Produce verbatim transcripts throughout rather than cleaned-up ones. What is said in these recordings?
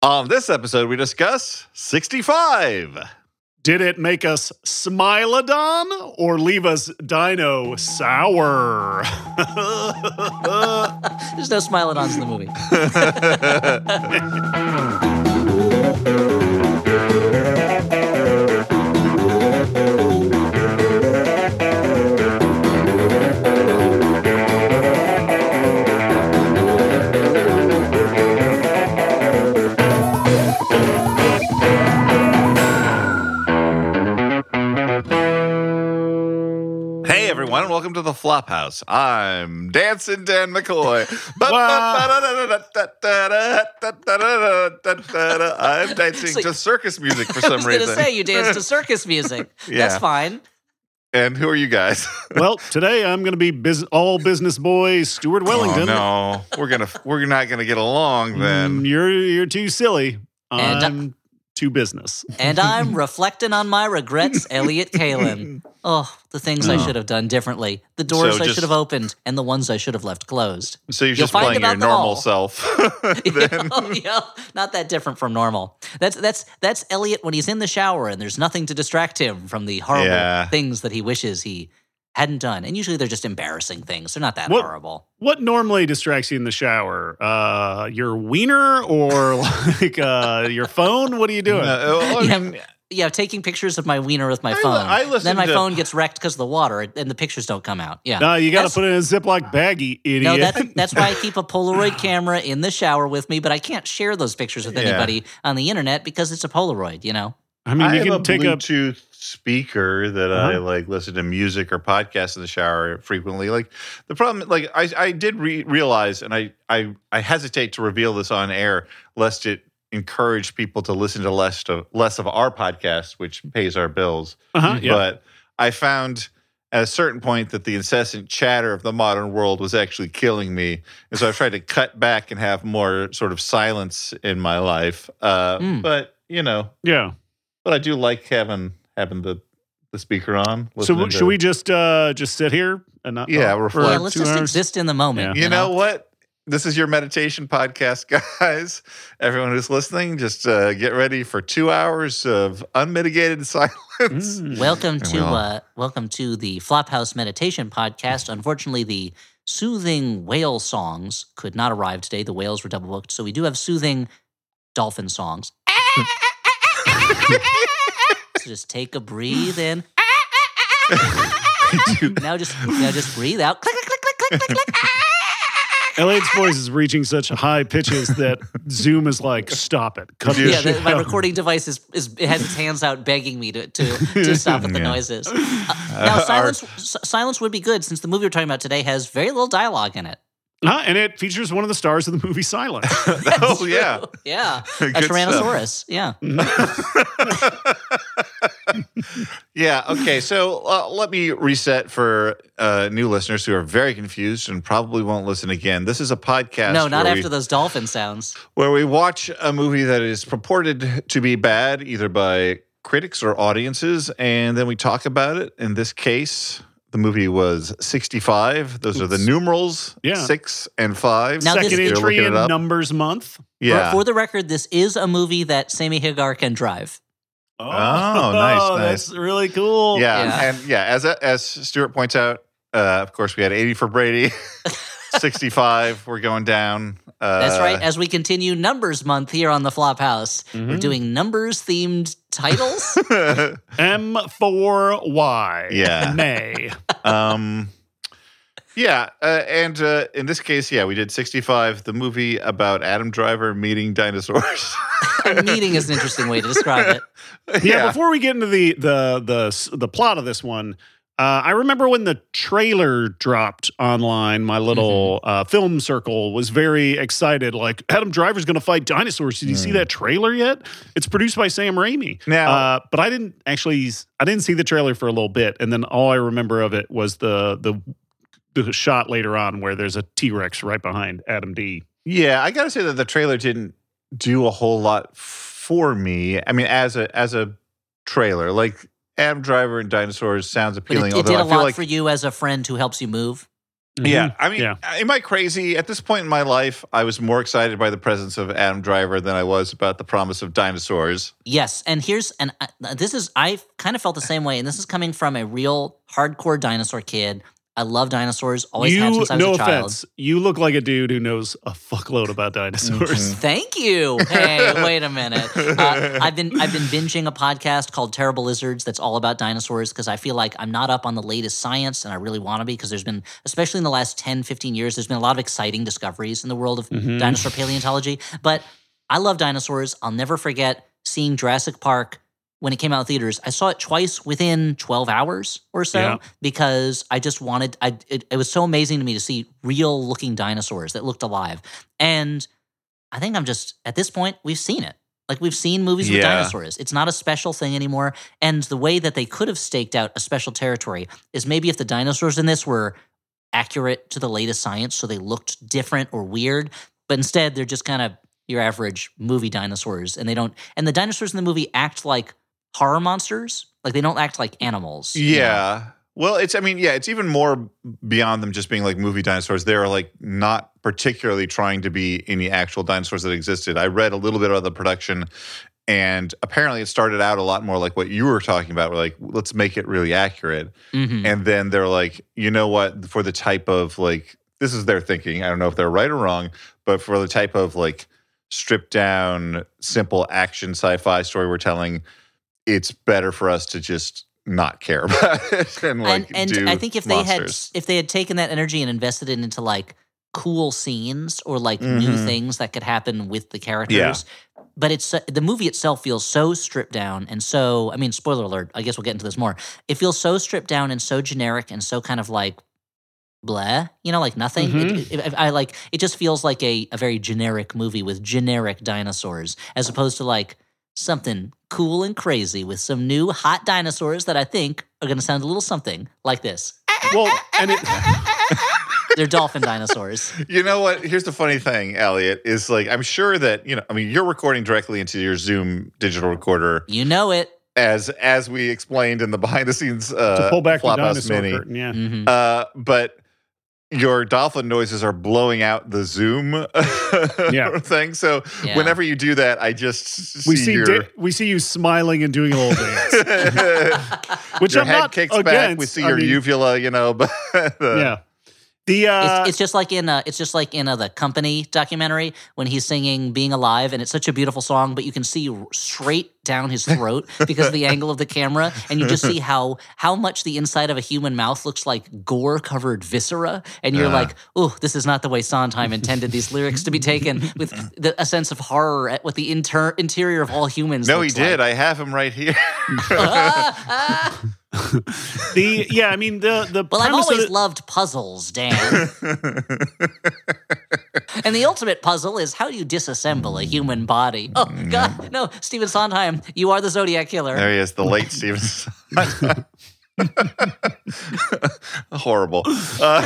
On this episode, we discuss sixty-five. Did it make us Smilodon or leave us Dino Sour? There's no Smilodons in the movie. Welcome to the Flop House. I'm Dancing Dan McCoy. I'm dancing like, to circus music for some reason. I was going to say, you dance to circus music. Yeah. That's fine. And who are you guys? Well, today I'm going to be biz- all business boy Stuart Wellington. Oh, no, we're gonna we're not going to get along then. Mm, you're you're too silly. And I'm to business. And I'm reflecting on my regrets, Elliot Kalen. Oh, the things oh. I should have done differently. The doors so just, I should have opened and the ones I should have left closed. So you're You'll just playing your normal all. self. Then. Yo, yo, not that different from normal. That's that's that's Elliot when he's in the shower and there's nothing to distract him from the horrible yeah. things that he wishes he hadn't done. And usually they're just embarrassing things. They're not that what, horrible. What normally distracts you in the shower? Uh, your wiener or like uh, your phone? What are you doing? Uh, yeah, yeah, taking pictures of my wiener with my I, phone. I listen then my to... phone gets wrecked because of the water and the pictures don't come out. Yeah. No, you got to put it in a Ziploc baggie, idiot. No, that's, that's why I keep a Polaroid camera in the shower with me, but I can't share those pictures with yeah. anybody on the internet because it's a Polaroid, you know? I mean, you I can have a take Bluetooth a speaker that uh-huh. I like listen to music or podcasts in the shower frequently. Like the problem, like I, I did re- realize, and I, I, I hesitate to reveal this on air lest it encourage people to listen to less of less of our podcast, which pays our bills. Uh-huh, yeah. But I found at a certain point that the incessant chatter of the modern world was actually killing me, and so I've tried to cut back and have more sort of silence in my life. Uh, mm. But you know, yeah. But I do like having having the, the speaker on. So should to, we just uh, just sit here and not? Yeah, oh, reflect. Yeah, let's just hours. exist in the moment. Yeah. You, you know, know what? This is your meditation podcast, guys. Everyone who's listening, just uh, get ready for two hours of unmitigated silence. Mm. Welcome to uh, welcome to the Flophouse Meditation Podcast. Unfortunately, the soothing whale songs could not arrive today. The whales were double booked, so we do have soothing dolphin songs. So just take a breathe in. now just now just breathe out. Click click click click click click. Elliot's voice is reaching such high pitches that Zoom is like, stop it. Cut yeah, the, my recording device is, is it has its hands out begging me to to, to stop with the yeah. noises. Uh, now uh, silence our, s- silence would be good since the movie we're talking about today has very little dialogue in it. Uh, and it features one of the stars of the movie Silence. Oh, yeah. Yeah. A Tyrannosaurus. Stuff. Yeah. Yeah. Okay. So uh, let me reset for uh, new listeners who are very confused and probably won't listen again. This is a podcast. No, not after we, those dolphin sounds. Where we watch a movie that is purported to be bad, either by critics or audiences, and then we talk about it. In this case, the movie was sixty-five. Those Oops. are the numerals, yeah. six and five. Now Second this, entry in Numbers Month. Yeah. For, for the record, this is a movie that Sammy Hagar can drive. Oh, oh nice, nice. That's really cool. Yeah, yeah. and yeah, as as Stuart points out, uh, of course, we had eighty for Brady, sixty-five. We're going down. Uh, That's right. As we continue Numbers Month here on the Flop House, mm-hmm. we're doing numbers-themed titles. M four Y. Yeah. May. Um, yeah. Uh, and uh, in this case, yeah, we did sixty-five, the movie about Adam Driver meeting dinosaurs. Meeting is an interesting way to describe it. Yeah. yeah before we get into the the the, the plot of this one, Uh, I remember when the trailer dropped online, my little mm-hmm. uh, film circle was very excited, like, Adam Driver's going to fight dinosaurs. Did you mm. see that trailer yet? It's produced by Sam Raimi. Now, uh, but I didn't actually, I didn't see the trailer for a little bit, and then all I remember of it was the the, the shot later on where there's a T-Rex right behind Adam D. Yeah, I got to say that the trailer didn't do a whole lot for me. I mean, as a as a trailer, like, Adam Driver and dinosaurs sounds appealing. But it, it did a I feel lot like, for you as a friend who helps you move. Mm-hmm. Yeah, I mean, yeah. am I crazy? At this point in my life, I was more excited by the presence of Adam Driver than I was about the promise of dinosaurs. Yes, and here's, and I, this is, I kind of felt the same way, and this is coming from a real hardcore dinosaur kid. I love dinosaurs, always you, have since I was no a child. No offense, you look like a dude who knows a fuckload about dinosaurs. Thank you. Hey, wait a minute. Uh, I've been I've been binging a podcast called Terrible Lizards that's all about dinosaurs because I feel like I'm not up on the latest science and I really want to be because there's been, especially in the last ten, fifteen years, there's been a lot of exciting discoveries in the world of mm-hmm. dinosaur paleontology. But I love dinosaurs. I'll never forget seeing Jurassic Park when it came out in theaters. I saw it twice within twelve hours or so yeah. because I just wanted, I it, it was so amazing to me to see real looking dinosaurs that looked alive. And I think I'm just, at this point, we've seen it. Like we've seen movies yeah. with dinosaurs. It's not a special thing anymore. And the way that they could have staked out a special territory is maybe if the dinosaurs in this were accurate to the latest science so they looked different or weird, but instead they're just kind of your average movie dinosaurs and they don't, and the dinosaurs in the movie act like horror monsters, like they don't act like animals. Yeah. You know? Well, it's, I mean, yeah, it's even more beyond them just being like movie dinosaurs. They're like not particularly trying to be any actual dinosaurs that existed. I read a little bit about the production and apparently it started out a lot more like what you were talking about. We're like, let's make it really accurate. Mm-hmm. And then they're like, you know what, for the type of like, this is their thinking. I don't know if they're right or wrong, but for the type of like stripped down, simple action sci-fi story we're telling, it's better for us to just not care about it and like and, and do I think if monsters. they had if they had taken that energy and invested it into like cool scenes or like mm-hmm. new things that could happen with the characters. Yeah. But it's uh, the movie itself feels so stripped down and so, I mean, spoiler alert, I guess we'll get into this more. It feels so stripped down and so generic and so kind of like blah, you know, like nothing. Mm-hmm. It, it, I like it just feels like a, a very generic movie with generic dinosaurs as opposed to like something cool and crazy with some new hot dinosaurs that I think are going to sound a little something like this. Well, and it, they're dolphin dinosaurs. You know what? Here's the funny thing, Elliot, is like I'm sure that, you know, I mean, you're recording directly into your Zoom digital recorder. You know it. As as we explained in the behind the scenes uh to pull back Flop the House mini. Curtain, yeah. Mm-hmm. Uh but your dolphin noises are blowing out the Zoom yeah. thing. So yeah. whenever you do that, I just we see, see your... da- we see you smiling and doing a little dance, which your I'm head not kicks against. Back. We see I your mean, uvula, you know. But the... Yeah, the uh... it's, it's just like in a, it's just like in a, the Company documentary when he's singing "Being Alive" and it's such a beautiful song, but you can see straight down his throat because of the angle of the camera, and you just see how how much the inside of a human mouth looks like gore-covered viscera, and you're uh. like, oh, this is not the way Sondheim intended these lyrics to be taken, with the, a sense of horror at what the inter- interior of all humans No, looks he did. Like. I have him right here. ah, ah. the yeah, I mean the the. Well, I've always it- loved puzzles, Dan. And the ultimate puzzle is how do you disassemble a human body? Oh God, no, Stephen Sondheim. You are the Zodiac Killer. There he is, the late Stephen Sondheim. Horrible. Uh,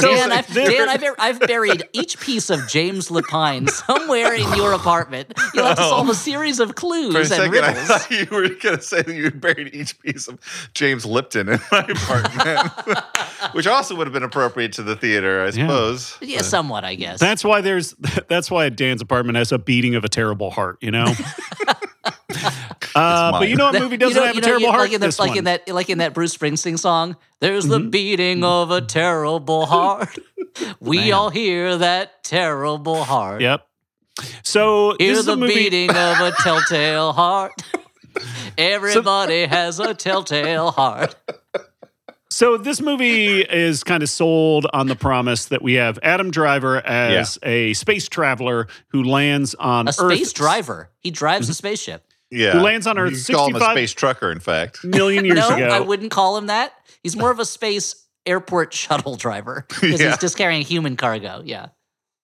Dan, I've, Dan I've, I've buried each piece of James Lapine somewhere in your apartment. You'll have to solve a series of clues For a and second, riddles. I thought you were going to say that you buried each piece of James Lipton in my apartment, which also would have been appropriate to the theater, I suppose. Yeah, yeah somewhat, I guess. That's why there's. That's why Dan's apartment has a beating of a terrible heart, you know? Uh, but you know what movie doesn't you know, have you know, a terrible you, heart? Like in, the, this like, one. In that, like in that Bruce Springsteen song, there's the mm-hmm. beating of a terrible heart. We Man. all hear that terrible heart. Yep. So hear this is the movie- beating of a telltale heart. Everybody so- has a telltale heart. So this movie is kind of sold on the promise that we have Adam Driver as yeah. a space traveler who lands on a Earth. A space driver. He drives a spaceship. Yeah. Who lands on Earth sixty-five You call him a space trucker, in fact. Million years no, ago. I wouldn't call him that. He's more of a space airport shuttle driver because yeah. he's just carrying human cargo. Yeah.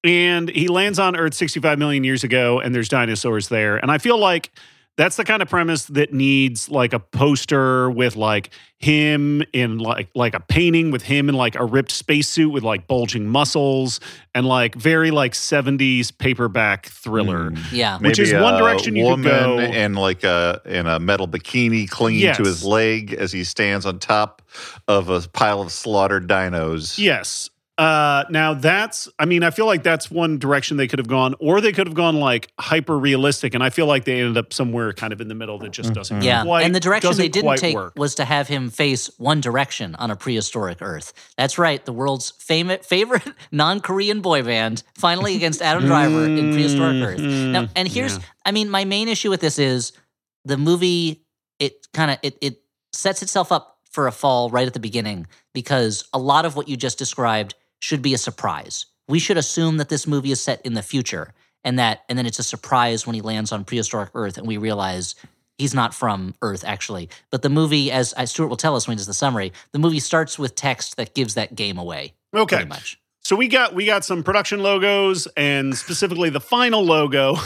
And he lands on Earth sixty-five million years ago and there's dinosaurs there. And I feel like that's the kind of premise that needs like a poster with like him in like like a painting with him in like a ripped spacesuit with like bulging muscles and like very like seventies paperback thriller. Mm, yeah, which Maybe is one direction you could go. Woman in like a in a metal bikini clinging yes. to his leg as he stands on top of a pile of slaughtered dinos. Yes. Uh, now that's, I mean, I feel like that's one direction they could have gone, or they could have gone like hyper realistic. And I feel like they ended up somewhere kind of in the middle that just doesn't mm-hmm. yeah. quite, and the direction they didn't take work. was to have him face one direction on a prehistoric Earth. That's right. The world's famous, favorite non-Korean boy band finally against Adam Driver in prehistoric Earth. Now, and here's, yeah. I mean, my main issue with this is the movie, it kind of, it, it sets itself up for a fall right at the beginning, because a lot of what you just described should be a surprise. We should assume that this movie is set in the future, and that, and then it's a surprise when he lands on prehistoric Earth and we realize he's not from Earth, actually. But the movie, as Stuart will tell us when he does the summary, the movie starts with text that gives that game away. Okay. Pretty much. So we got we got some production logos, and specifically the final logo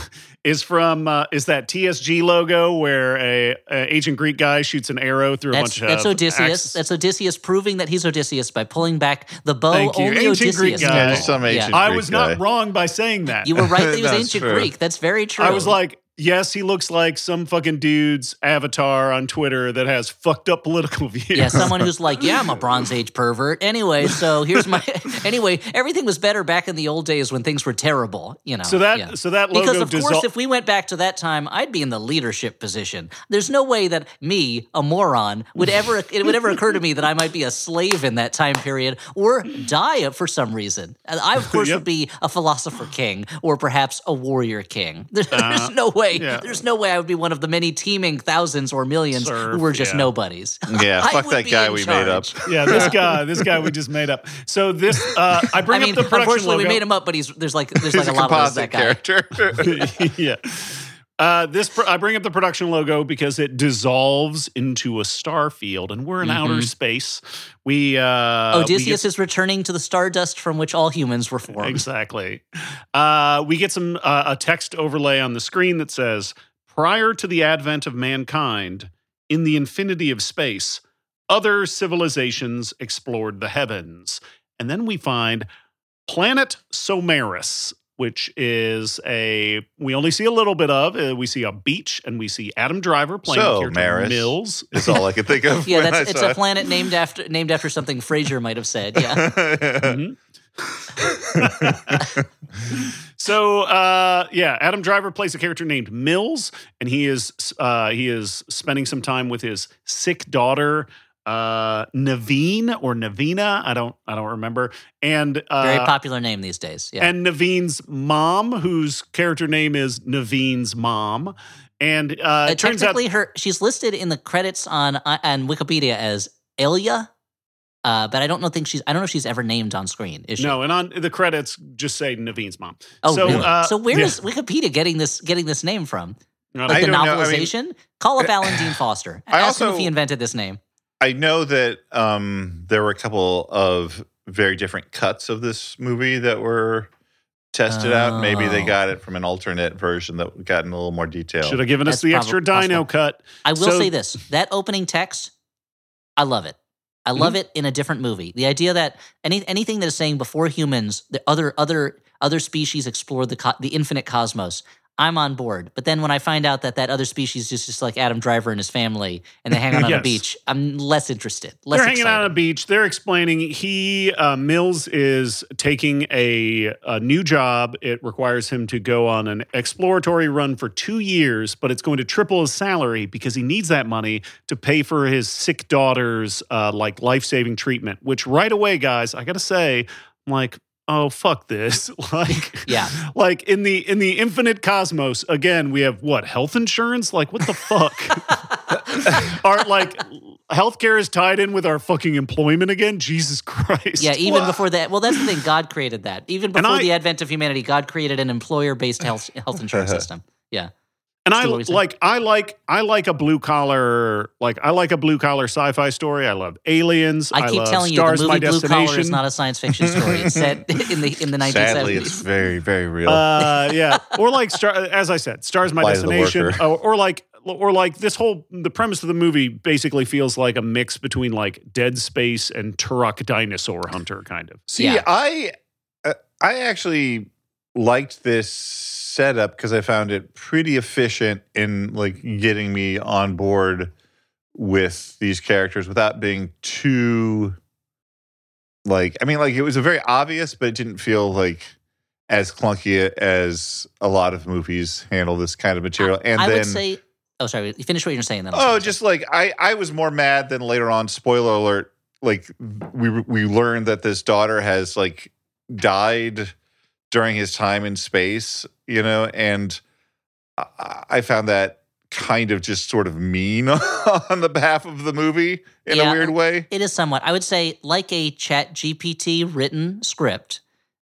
is from uh, is that T S G logo where a, a ancient Greek guy shoots an arrow through that's, a bunch of. That's Odysseus. Axes. That's Odysseus proving that he's Odysseus by pulling back the bow. Thank you. Only ancient Odysseus. Greek guy. Yeah, some ancient yeah. Greek I was not guy. wrong by saying that. You were right. That he was ancient true. Greek. That's very true. I was like. Yes, he looks like some fucking dude's avatar on Twitter that has fucked up political views. Yeah, someone who's like, yeah, I'm a Bronze Age pervert. Anyway, so here's my... Anyway, everything was better back in the old days when things were terrible, you know. So that, yeah. so that logo... Because, of dissol- course, if we went back to that time, I'd be in the leadership position. There's no way that me, a moron, would ever... it would ever occur to me that I might be a slave in that time period or die for some reason. I, of course, yep. would be a philosopher king or perhaps a warrior king. There's, uh, there's no way Yeah. There's no way I would be one of the many teeming thousands or millions Surf, who were just yeah. nobodies. Yeah, fuck that guy we charge. made up. Yeah, this guy, this guy we just made up. So this, uh, I bring I mean, up the production unfortunately, logo. We made him up, but he's there's like there's he's like a, a lot of that guy. Character. yeah. Uh, this pr- I bring up the production logo because it dissolves into a star field, and we're in mm-hmm. outer space. We uh, Odysseus we get- is returning to the stardust from which all humans were formed. Exactly. Uh, we get some uh, a text overlay on the screen that says, "Prior to the advent of mankind, in the infinity of space, other civilizations explored the heavens." And then we find planet Somaris, which is a, we only see a little bit of. Uh, we see a beach, and we see Adam Driver playing so, character Maris Mills. That's all I could think of. yeah, that's, it's a it. planet named after named after something Frasier might have said. Yeah. mm-hmm. so uh, yeah, Adam Driver plays a character named Mills, and he is uh, he is spending some time with his sick daughter, Uh, Naveen or Navina, I don't, I don't remember. And uh, very popular name these days. Yeah. And Naveen's mom, whose character name is Naveen's mom, and uh, uh, it turns technically out her she's listed in the credits on on Wikipedia as Elia, uh, but I don't know think she's I don't know if she's ever named on screen. Is she? No, and on the credits just say Naveen's mom. Oh, so, really? uh, so where yeah. is Wikipedia getting this getting this name from? Like I the novelization? I mean, Call up Alan Dean Foster. I Ask also, him if he invented this name. I know that um, there were a couple of very different cuts of this movie that were tested oh. out. Maybe they got it from an alternate version that got in a little more detail. Should have given That's us the extra dino possible. cut. I will so, say this. That opening text, I love it. I love mm-hmm. it in a different movie. The idea that any anything that is saying before humans, the other other other species explored the co- the infinite cosmos, I'm on board. But then when I find out that that other species is just like Adam Driver and his family, and they hang out on yes. a beach, I'm less interested. Less They're hanging excited. out on a beach. They're explaining he uh, Mills is taking a, a new job. It requires him to go on an exploratory run for two years, but it's going to triple his salary because he needs that money to pay for his sick daughter's uh, like life-saving treatment, which right away, guys, I got to say, I'm like, oh, fuck this. Like, yeah. like in the in the infinite cosmos, again, we have what, health insurance? Like, what the fuck? Our like healthcare is tied in with our fucking employment again. Jesus Christ. Yeah, even wow. before that. Well, that's the thing, God created that. Even before I, the advent of humanity, God created an employer-based health health insurance system. Yeah. And I like I like I like a blue collar like I like a blue collar sci-fi story. I love Aliens. I keep I love telling you, Stars, the movie Blue Collar is not a science fiction story. It's set in the in the nineteen seventies. Sadly, it's very very real. Uh, yeah, or like Star, as I said, Stars My Destination, or, or like or like this whole the premise of the movie basically feels like a mix between like Dead Space and Turok Dinosaur Hunter kind of. See, yeah. I uh, I actually liked this setup because I found it pretty efficient in like getting me on board with these characters without being too like, I mean, like, it was a very obvious, but it didn't feel like as clunky as a lot of movies handle this kind of material. And I then, would say, oh, sorry, you finish what you're saying. Then I'll oh, just like I, I was more mad than later on. Spoiler alert. Like we we learned that this daughter has like died during his time in space, you know, and I, I found that kind of just sort of mean on the behalf of the movie in yeah, a weird way. It is somewhat. I would say like a Chat G P T written script.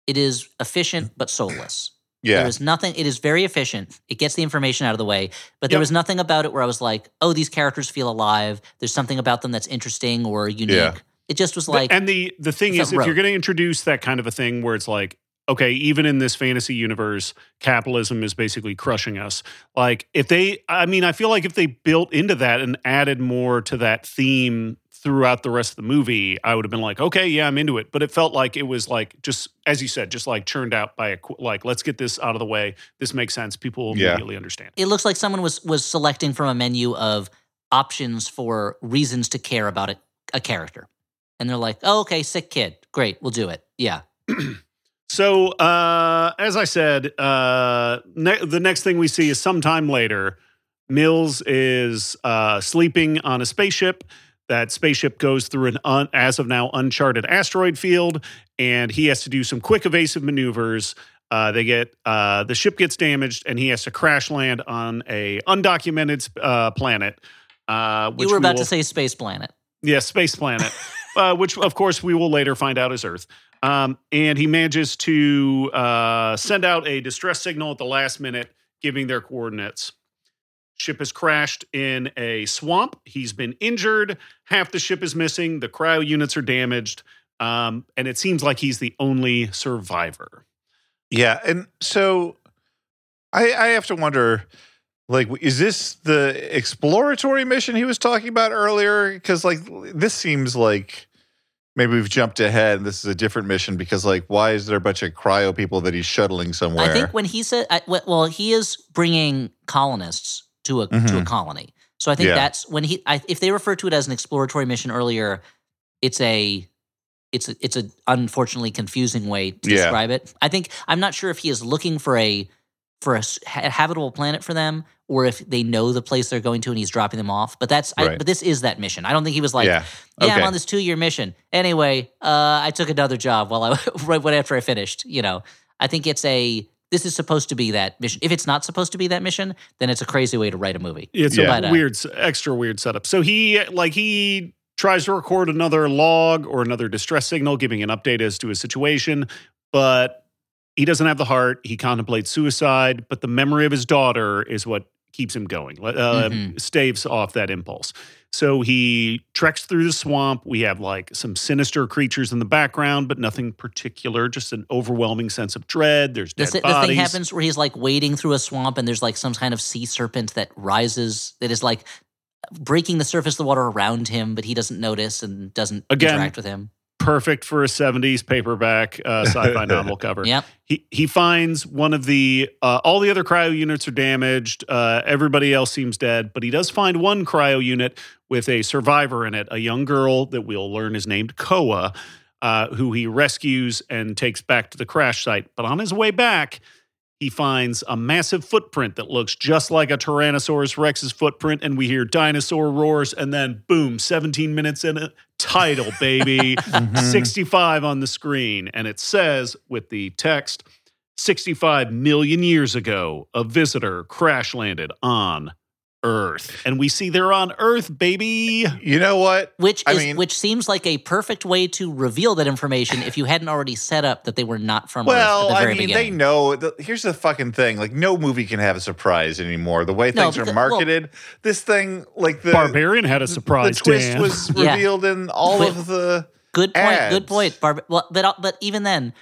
It is efficient but soulless. Yeah. There is nothing. It is very efficient. It gets the information out of the way. But there yep. was nothing about it where I was like, oh, these characters feel alive. There's something about them that's interesting or unique. Yeah. It just was like... And the, the thing is, if road. you're going to introduce that kind of a thing where it's like, okay, even in this fantasy universe, capitalism is basically crushing us. Like if they... I mean, I feel like if they built into that and added more to that theme throughout the rest of the movie, I would have been like, okay, yeah, I'm into it. But it felt like it was like, just as you said, just like churned out by a, like, let's get this out of the way. This makes sense. People will yeah. immediately understand. It looks like someone was was selecting from a menu of options for reasons to care about a, a character. And they're like, oh, okay, sick kid. Great, we'll do it. Yeah. So, uh, as I said, uh, ne- the next thing we see is sometime later, Mills is uh, sleeping on a spaceship. That spaceship goes through an, un, as of now, uncharted asteroid field, and he has to do some quick evasive maneuvers. Uh, they get uh, the ship gets damaged, and he has to crash land on a undocumented uh, planet. Uh, which you were about we will, to say space planet. Yeah, space planet, uh, which, of course, we will later find out is Earth. Um, and he manages to uh, send out a distress signal at the last minute, giving their coordinates. Ship has crashed in a swamp. He's been injured. Half the ship is missing. The cryo units are damaged. Um, and it seems like he's the only survivor. Yeah. And so I, I have to wonder, like, is this the exploratory mission he was talking about earlier? Because, like, this seems like maybe we've jumped ahead and this is a different mission because, like, why is there a bunch of cryo people that he's shuttling somewhere? I think when he said, I, well, he is bringing colonists to a mm-hmm. to a colony. So I think yeah. that's when he I, if they refer to it as an exploratory mission earlier, it's a it's a, it's a unfortunately confusing way to yeah. describe it. I think I'm not sure if he is looking for a for a habitable planet for them or if they know the place they're going to and he's dropping them off, but that's right. I, but this is that mission. I don't think he was like, yeah, yeah okay. I'm on this two-year mission. Anyway, uh, I took another job while I right after I finished, you know. I think it's a This is supposed to be that mission. If it's not supposed to be that mission, then it's a crazy way to write a movie. It's yeah. a weird, extra weird setup. So he, like, he tries to record another log or another distress signal, giving an update as to his situation, but he doesn't have the heart. He contemplates suicide, but the memory of his daughter is what keeps him going, uh, mm-hmm. staves off that impulse. So he treks through the swamp. We have, like, some sinister creatures in the background, but nothing particular, just an overwhelming sense of dread. There's dead this, bodies. The thing happens where he's, like, wading through a swamp and there's, like, some kind of sea serpent that rises, that is, like, breaking the surface of the water around him, but he doesn't notice and doesn't Again, interact with him. Perfect for a seventies paperback uh, sci-fi novel cover. Yep. He he finds one of the uh, all the other cryo units are damaged. Uh, everybody else seems dead, but he does find one cryo unit with a survivor in it, a young girl that we'll learn is named Koa, uh, who he rescues and takes back to the crash site. But on his way back, he finds a massive footprint that looks just like a Tyrannosaurus Rex's footprint, and we hear dinosaur roars, and then, boom, seventeen minutes in, a title, baby, mm-hmm. sixty-five on the screen. And it says, with the text, sixty-five million years ago, a visitor crash-landed on Earth. And we see they're on Earth, baby. You know what? Which I is, mean, which seems like a perfect way to reveal that information if you hadn't already set up that they were not from well, Earth at the very beginning. Well, I mean, beginning. They know. The, here's the fucking thing. Like, no movie can have a surprise anymore. The way things no, are the, marketed. Well, this thing, like the... Barbarian had a surprise, The twist Dan. was revealed yeah. in all but, of the Good point, ads. good point. Barb- well, but, but even then,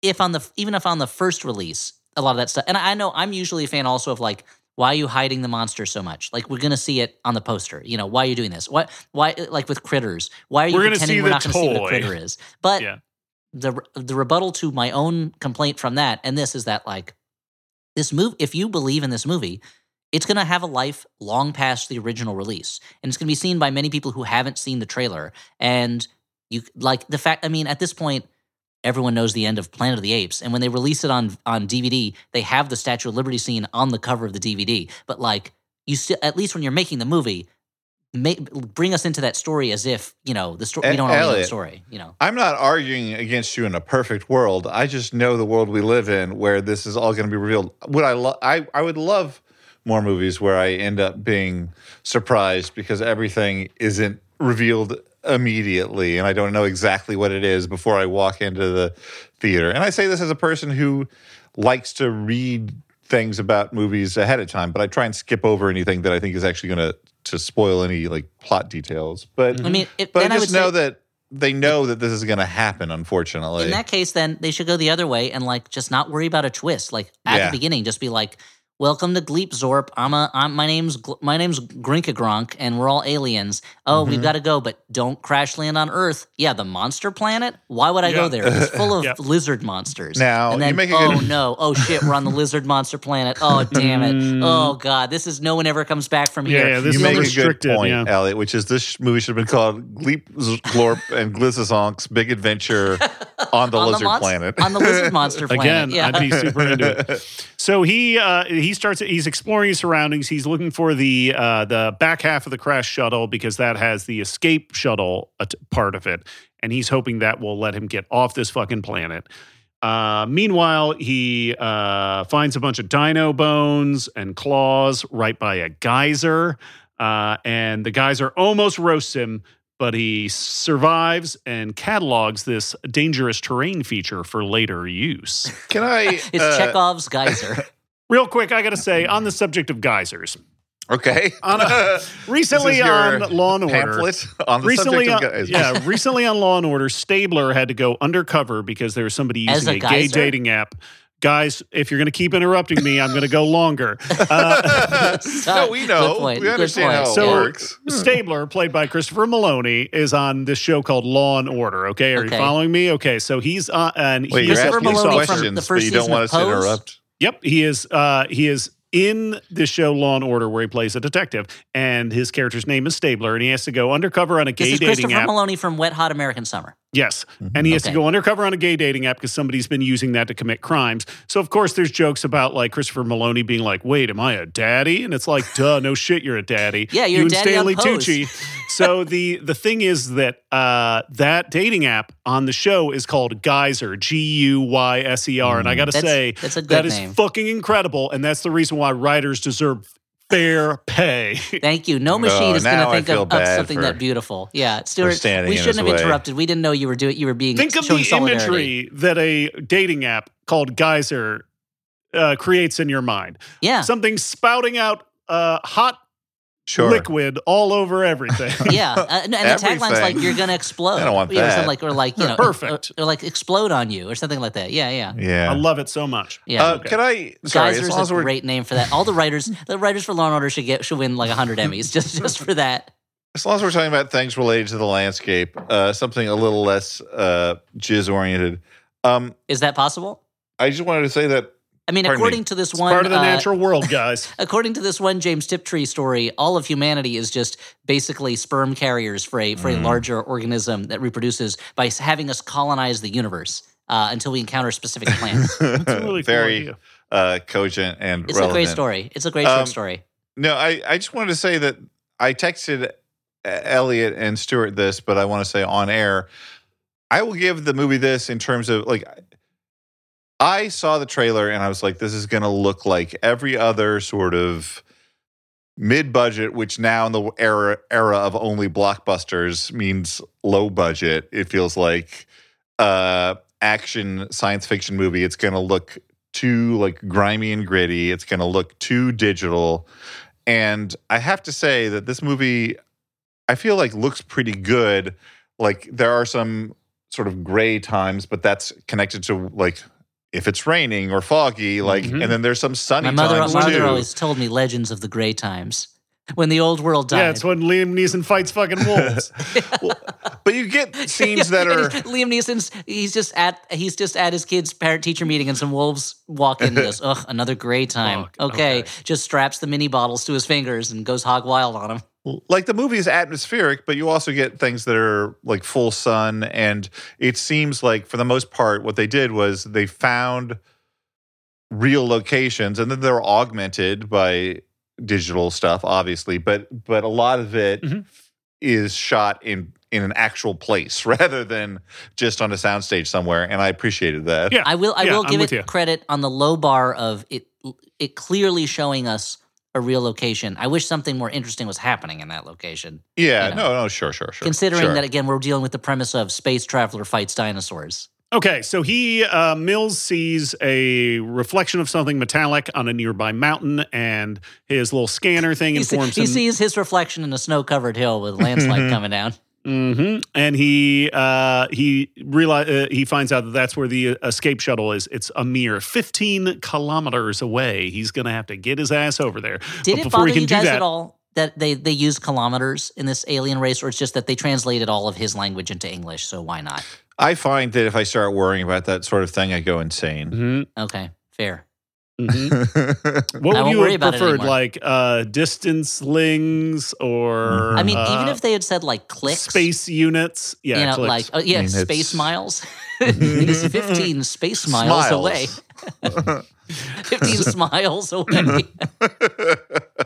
if on the even if on the first release, a lot of that stuff... And I know I'm usually a fan also of, like, why are you hiding the monster so much? Like, we're going to see it on the poster. You know, why are you doing this? Why, why like with critters, why are you we're pretending we're not going to see what a critter is? But yeah. the the rebuttal to my own complaint from that and this is that, like, this movie, if you believe in this movie, it's going to have a life long past the original release. And it's going to be seen by many people who haven't seen the trailer. And You like the fact, I mean, at this point, everyone knows the end of Planet of the Apes. And when they release it on on D V D, they have the Statue of Liberty scene on the cover of the D V D. But like, you still, at least when you're making the movie, Make, bring us into that story as if, you know, the story. We don't Elliot, know the story, you know. I'm not arguing against you in a perfect world. I just know the world we live in where this is all going to be revealed. Would I, lo- I I would love more movies where I end up being surprised because everything isn't revealed immediately and I don't know exactly what it is before I walk into the theater. And I say this as a person who likes to read things about movies ahead of time, but I try and skip over anything that I think is actually going to to spoil any like plot details, but I mean, it, but I just I know say, that they know it, that this is going to happen. Unfortunately, in that case, then they should go the other way and like just not worry about a twist. Like at yeah. the beginning, just be like, "Welcome to Gleep Zorp. I'm a. I'm, my name's my name's Grinkagronk, and we're all aliens. Oh, mm-hmm. we've got to go, but don't crash land on Earth. Yeah, the monster planet. Why would I yeah. go there? It's full of yeah. lizard monsters. Now, and then, you make a oh good- no, oh shit, we're on the lizard monster planet. Oh damn it. Oh god, this is no one ever comes back from here. Yeah, yeah, this you is make restricted, a good point, yeah. Elliot, which is this movie should have been called Gleep Zorp and Glissasonks Big Adventure on the on lizard the mon- planet. On the lizard monster planet. Again, yeah. I'd be super into it. So he uh, he. He starts. He's exploring his surroundings. He's looking for the uh, the back half of the crash shuttle because that has the escape shuttle part of it, and he's hoping that will let him get off this fucking planet. Uh, meanwhile, he uh, finds a bunch of dino bones and claws right by a geyser, uh, and the geyser almost roasts him, but he survives and catalogs this dangerous terrain feature for later use. Can I? It's uh, Chekhov's geyser. Real quick, I got to say, on the subject of geysers. Okay. On a, recently on Law and Order. On the recently subject on, of geysers. Yeah, recently on Law and Order, Stabler had to go undercover because there was somebody using a, a gay dating app. Guys, if you're going to keep interrupting me, I'm going to go longer. Uh, no, we know. Point, we understand how it so works. Stabler, played by Christopher Meloni, is on this show called Law and Order. Okay, are okay. you following me? Okay, so he's on. Uh, Wait, you're asking me questions, the first but you don't want us to interrupt. Yep, he is uh, he is in the show Law and Order where he plays a detective, and his character's name is Stabler, and he has to go undercover on a gay dating app. This is Christopher Meloni from Wet Hot American Summer. Yes, mm-hmm. and he has okay. to go undercover on a gay dating app because somebody's been using that to commit crimes. So, of course, there's jokes about, like, Christopher Meloni being like, wait, am I a daddy? And it's like, duh, no shit, you're a daddy. Yeah, you're you a daddy on Pose. Tucci. So the, the thing is that uh, that dating app on the show is called Guyser, G U Y S E R. Mm, and I got to say, that's a good that name. Is fucking incredible, and that's the reason why writers deserve fair pay. Thank you. No machine oh, is going to think of, of something for, that beautiful. Yeah, Stuart, we shouldn't have way. interrupted. We didn't know you were doing. You were being think of the solidarity. Imagery that a dating app called Geyser uh, creates in your mind. Yeah, something spouting out uh, hot sure. liquid all over everything. Yeah, uh, and, and everything. The tagline's like "You're going to explode." I don't want that. Or like, or like you know, perfect. Or, or like explode on you, or something like that. Yeah, yeah, yeah. I love it so much. Yeah, uh, okay. Can I? Sorry, Geyser's as as a great name for that. All the writers, the writers for Law and Order should get should win like one hundred Emmys just just for that. As long as we're talking about things related to the landscape, uh, something a little less uh, jizz oriented. Um, Is that possible? I just wanted to say that. I mean, Pardon according me. to this one, it's part of the uh, natural world, guys. According to this one James Tiptree story, all of humanity is just basically sperm carriers for a for mm. a larger organism that reproduces by having us colonize the universe uh, until we encounter specific plants. That's a really very cool uh, cogent and it's relevant. a great story. It's a great um, short story. No, I, I just wanted to say that I texted Elliot and Stuart this, but I want to say on air, I will give the movie this in terms of like. I saw the trailer and I was like, this is going to look like every other sort of mid-budget, which now in the era era of only blockbusters means low budget. It feels like uh, action science fiction movie. It's going to look too like grimy and gritty. It's going to look too digital. And I have to say that this movie, I feel like looks pretty good. Like there are some sort of gray times, but that's connected to like if it's raining or foggy, like, mm-hmm. and then there's some sunny times, too. My mother always told me legends of the gray times. when the old world died. Yeah, it's when Liam Neeson fights fucking wolves. Well, but you get scenes that are Liam Neeson's. He's just at he's just at his kid's parent teacher meeting, and some wolves walk in and goes, "Ugh, another gray time." Oh, okay. okay, just straps the mini bottles to his fingers and goes hog wild on them. Like, the movie is atmospheric, but you also get things that are like full sun, and it seems like for the most part, what they did was they found real locations, and then they're augmented by digital stuff, obviously, but but a lot of it mm-hmm. is shot in in an actual place rather than just on a soundstage somewhere, and I appreciated that. Yeah, I will. I yeah, will I'm give it you. credit on the low bar of it. It clearly showing us a real location. I wish something more interesting was happening in that location. Yeah, you know? no, no, sure, sure, sure. Considering sure. that, again, we're dealing with the premise of space traveler fights dinosaurs. Okay, so he, uh, Mills sees a reflection of something metallic on a nearby mountain, and his little scanner thing informs he him. He sees his reflection in a snow-covered hill with a landslide coming down. Mm-hmm. And he uh, he realize, uh, he finds out that that's where the escape shuttle is. It's a mere fifteen kilometers away. He's going to have to get his ass over there. Did but it bother you guys that, at all that they, they use kilometers in this alien race, or it's just that they translated all of his language into English, so why not? I find that if I start worrying about that sort of thing, I go insane. Mm-hmm. Okay, fair. Mm-hmm. What would you have preferred, like uh, distance lings or... I mean, uh, even if they had said like clicks. Space units. Yeah, you know, like oh, yeah, I mean, space it's... miles. He's fifteen space miles Smiles. away. fifteen smiles away.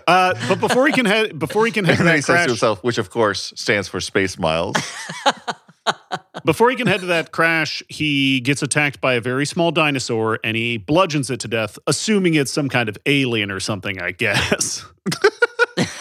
uh, but before he can head, before he can head and to that he crash, says to himself, which of course stands for space miles. Before he can head to that crash, he gets attacked by a very small dinosaur, and he bludgeons it to death, assuming it's some kind of alien or something, I guess.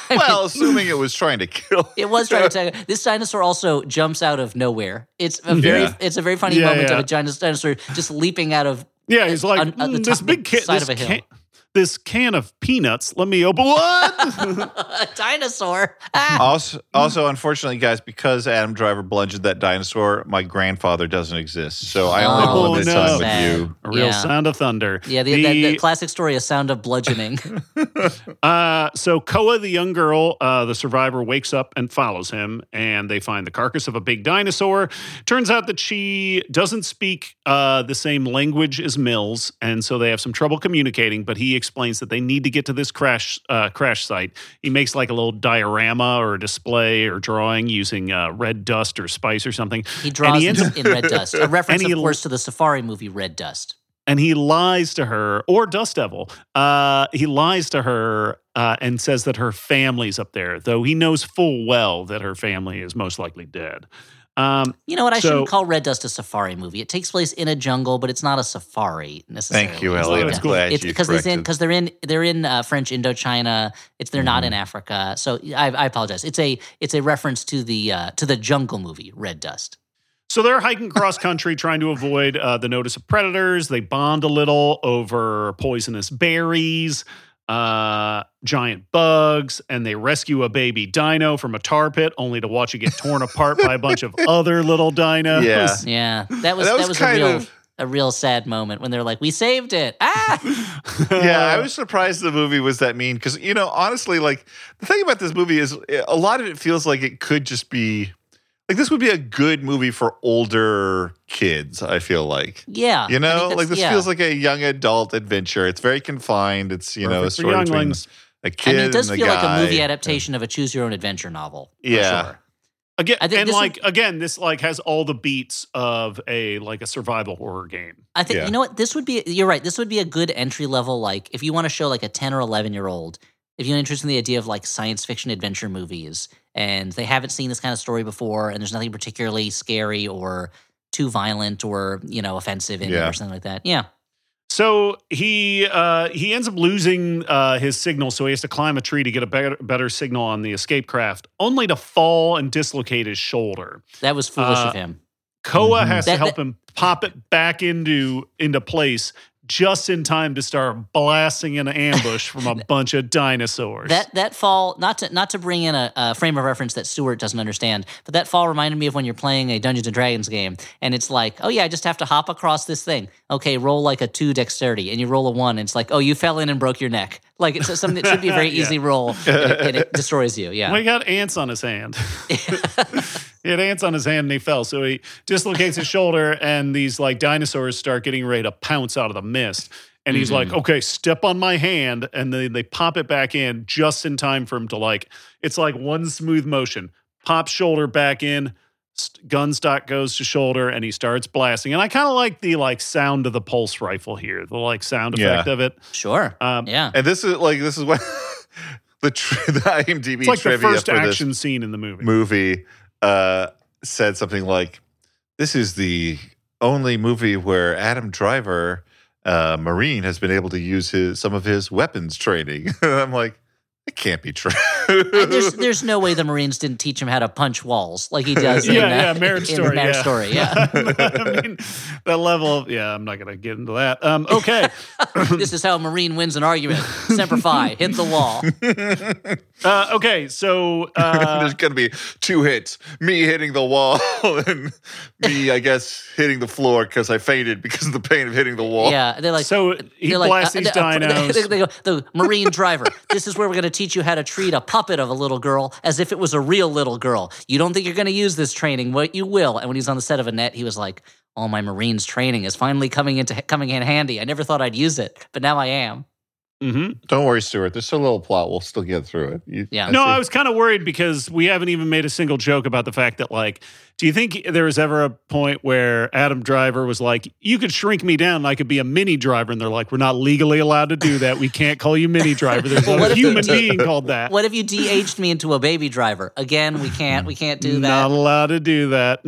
Well, assuming it was trying to kill. It was trying to attack. This dinosaur also jumps out of nowhere. It's a very, yeah. it's a very funny yeah, moment yeah. of a dinosaur just leaping out of. Yeah, he's like on, on the this top, big ca- side this of a hill. Ca- This can of peanuts. Let me open what? A dinosaur. Ah. Also, also, unfortunately, guys, because Adam Driver bludgeoned that dinosaur, my grandfather doesn't exist. So I only have a limited time with you. A real yeah. sound of thunder. Yeah, the, the, the, the classic story, A Sound of Bludgeoning. uh, so Koa, the young girl, uh, the survivor, wakes up and follows him, and they find the carcass of a big dinosaur. Turns out that she doesn't speak uh, the same language as Mills, and so they have some trouble communicating, but he explains that they need to get to this crash uh, crash site. He makes like a little diorama or display or drawing using uh, red dust or spice or something. He draws he in, up, in red dust. A reference, of course, to the safari movie Red Dust. And he lies to her, or Dust Devil. Uh, he lies to her uh, and says that her family's up there, though he knows full well that her family is most likely dead. Um, you know what? I so, shouldn't call Red Dust a safari movie. It takes place in a jungle, but it's not a safari necessarily. Thank you, Elliot. It's glad it's, you because corrected. Because they're in they're in uh, French Indochina. It's they're mm-hmm. not in Africa. So I, I apologize. It's a it's a reference to the uh, to the jungle movie Red Dust. So they're hiking cross country, trying to avoid uh, the notice of predators. They bond a little over poisonous berries. Uh, giant bugs, and they rescue a baby dino from a tar pit, only to watch it get torn apart by a bunch of other little dinos. Yeah, yeah. That was that was, that was kind a real, of a real sad moment when they're like, "We saved it!" Ah. Yeah, I was surprised the movie was that mean because you know, honestly, like the thing about this movie is a lot of it feels like it could just be like this would be a good movie for older kids. I feel like, yeah, you know, like this yeah. feels like a young adult adventure. It's very confined. It's you Perfect know a story between a kid and a guy. I mean, it does feel guy. like a movie adaptation yeah. of a choose-your-own-adventure novel. Yeah, for sure. Again, I think and like would, again, this like has all the beats of a like a survival horror game. I think yeah. you know what this would be. You're right. This would be a good entry level. Like if you want to show like a ten or eleven year old. If you're interested in the idea of like science fiction adventure movies and they haven't seen this kind of story before and there's nothing particularly scary or too violent or, you know, offensive in yeah. it or something like that. Yeah. So he uh, he ends up losing uh, his signal, so he has to climb a tree to get a better, better signal on the escape craft, only to fall and dislocate his shoulder. That was foolish uh, of him. Koa mm-hmm. has that, to help that, him pop it back into into place just in time to start blasting an ambush from a bunch of dinosaurs. That that fall, not to not to bring in a, a frame of reference that Stuart doesn't understand, but that fall reminded me of when you're playing a Dungeons and Dragons game, and it's like, oh yeah, I just have to hop across this thing. Okay, roll like a two dexterity, and you roll a one, and it's like, oh, you fell in and broke your neck. Like it's something that should be a very easy yeah. roll, and it, and it destroys you. Yeah, well, he got ants on his hand. He had ants on his hand, and he fell. So he dislocates his shoulder, and these like dinosaurs start getting ready to pounce out of the mist. And he's mm-hmm. like, okay, step on my hand. And then they pop it back in just in time for him to like, it's like one smooth motion. Pop shoulder back in, gun stock goes to shoulder, and he starts blasting. And I kind of like the like sound of the pulse rifle here, the like sound effect yeah. of it. Sure. Um, yeah. And this is like, this is what the, tri- the IMDb it's like trivia the first for action this scene in the movie. Movie uh, said something like, this is the only movie where Adam Driver, Uh, Marine, has been able to use his some of his weapons training. I'm like, it can't be true. there's there's no way the Marines didn't teach him how to punch walls like he does yeah, in, yeah, uh, Marriage in, Story, in Marriage yeah. Story. Yeah, I mean, that level of, yeah, I'm not going to get into that. Um, okay. This is how a Marine wins an argument. Semper Fi, hit the wall. Uh, okay, so. Uh, there's going to be two hits. Me hitting the wall and me, I guess, hitting the floor because I fainted because of the pain of hitting the wall. Yeah, they're like. So he blasts like, these uh, dinos. They, they go, the Marine driver, this is where we're going to teach you how to treat a puppet of a little girl as if it was a real little girl. You don't think you're going to use this training, but you will. And when he's on the set of Annette, he was like, all my Marines training is finally coming into coming in handy. I never thought I'd use it, but now I am. Mm-hmm. Don't worry, Stuart. There's a little plot. We'll still get through it. You, yeah. I no, see. I was kind of worried because we haven't even made a single joke about the fact that, like, do you think there was ever a point where Adam Driver was like, you could shrink me down and I could be a mini driver? And they're like, we're not legally allowed to do that. We can't call you mini driver. There's well, a human you, being called that. What if you de-aged me into a baby driver? Again, we can't. We can't do that. Not allowed to do that.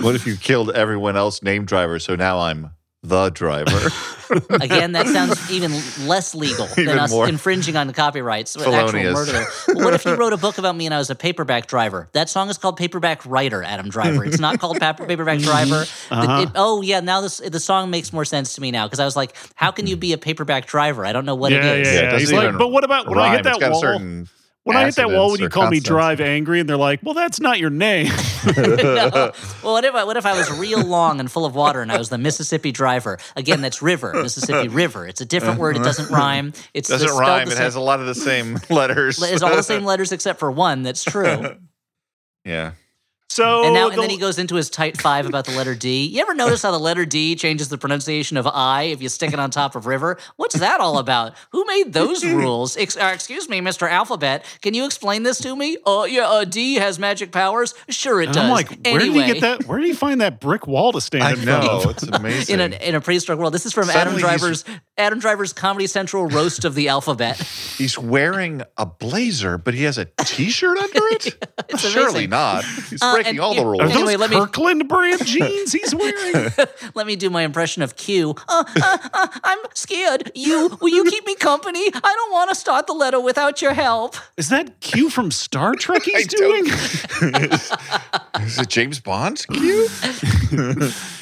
What if you killed everyone else named Driver? So now I'm the driver. Again, that sounds even less legal than even us more. Infringing on the copyrights. An actual murder. Well, what if you wrote a book about me and I was a paperback driver? That song is called Paperback Writer, Adam Driver. It's not called Paper, Paperback Driver. Uh-huh. It, it, oh, yeah, now this, the song makes more sense to me now because I was like, how can you be a paperback driver? I don't know what yeah, it is. Yeah, yeah. It He's like, but what about when rhyme. I hit that wall? Certain- When I hit that wall, would you call me Drive Angry? And they're like, well, that's not your name. No. Well, what if, I, what if I was real long and full of water and I was the Mississippi Driver? Again, that's river, Mississippi River. It's a different word. It doesn't rhyme. It doesn't rhyme. It same. Has a lot of the same letters. It's all the same letters except for one. That's true. Yeah. So and, now, the, and then he goes into his tight five about the letter D. You ever notice how the letter D changes the pronunciation of I if you stick it on top of river? What's that all about? Who made those rules? Ex- uh, excuse me, Mister Alphabet. Can you explain this to me? Uh, yeah, uh, D has magic powers. Sure it and does. I'm like, where anyway. did he get that? Where did he find that brick wall to stand I in front of? I know, it's amazing. In a, in a prehistoric world. This is from Adam Driver's, Adam Driver's Comedy Central roast of the alphabet. He's wearing a blazer, but he has a T-shirt under it? Yeah, surely amazing. Not. He's um, breaking and, all the rules. Are anyway, those Kirkland me, brand jeans he's wearing? Let me do my impression of Q. Uh, uh, uh, I'm scared. You, will you keep me company? I don't want to start the letter without your help. Is that Q from Star Trek he's doing? Is it James Bond's Q?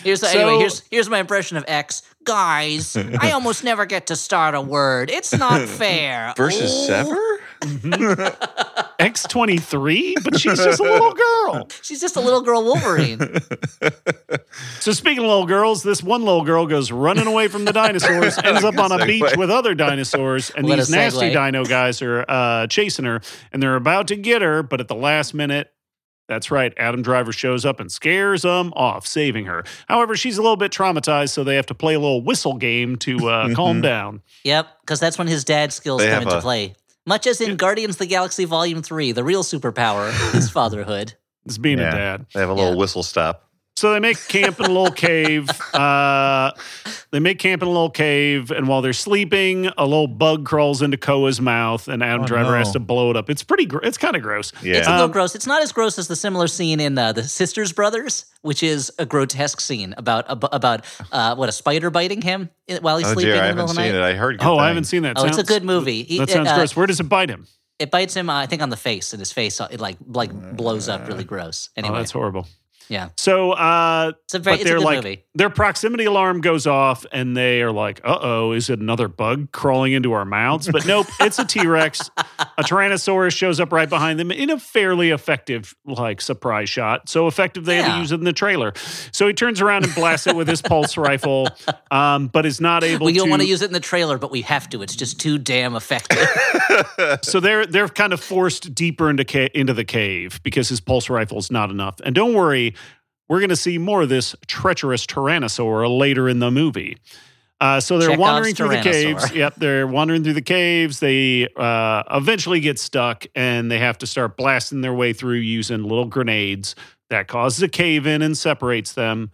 here's, so, anyway, here's, here's my impression of X. Guys, I almost never get to start a word. It's not fair. Versus oh. Sever? Mm-hmm. X twenty-three, but she's just a little girl. She's just a little girl Wolverine. So speaking of little girls, this one little girl goes running away from the dinosaurs, ends up on a beach with other dinosaurs, and what these nasty dino guys are uh, chasing her, and they're about to get her, but at the last minute, that's right, Adam Driver shows up and scares them off, saving her. However, she's a little bit traumatized, so they have to play a little whistle game to uh, calm down. Yep, because that's when his dad skills they come into a- play. Much as in yeah. Guardians of the Galaxy Volume three, the real superpower is fatherhood. It's being yeah, a dad. They have a little yeah. whistle stop. So they make camp in a little cave. Uh, they make camp in a little cave, and while they're sleeping, a little bug crawls into Koa's mouth, and Adam oh, Driver no. has to blow it up. It's pretty. Gr- it's kind of gross. Yeah. It's a little um, gross. It's not as gross as the similar scene in uh, the Sisters Brothers, which is a grotesque scene about ab- about uh, what a spider biting him while he's oh, sleeping dear, in the middle of the night. I haven't seen it. I heard. Good oh, thing. I haven't seen that. Oh, sounds, it's a good movie. He, that sounds uh, gross. Where does it bite him? It bites him, uh, I think, on the face, and his face it like like blows up really gross. Anyway, oh, that's horrible. Yeah. So, uh, it's a very, but they're like, movie. Their proximity alarm goes off, and they are like, uh oh, is it another bug crawling into our mouths? But nope, it's a T Rex. A Tyrannosaurus shows up right behind them in a fairly effective, like, surprise shot. So effective they yeah. had to use it in the trailer. So he turns around and blasts it with his pulse rifle, um, but is not able to... We don't to... want to use it in the trailer, but we have to. It's just too damn effective. So they're they're kind of forced deeper into ca- into the cave because his pulse rifle is not enough. And don't worry, we're going to see more of this treacherous Tyrannosaur later in the movie. Uh, so they're Chekhov's wandering through the caves. Yep, they're wandering through the caves. They uh, eventually get stuck, and they have to start blasting their way through using little grenades. That causes a cave-in and separates them.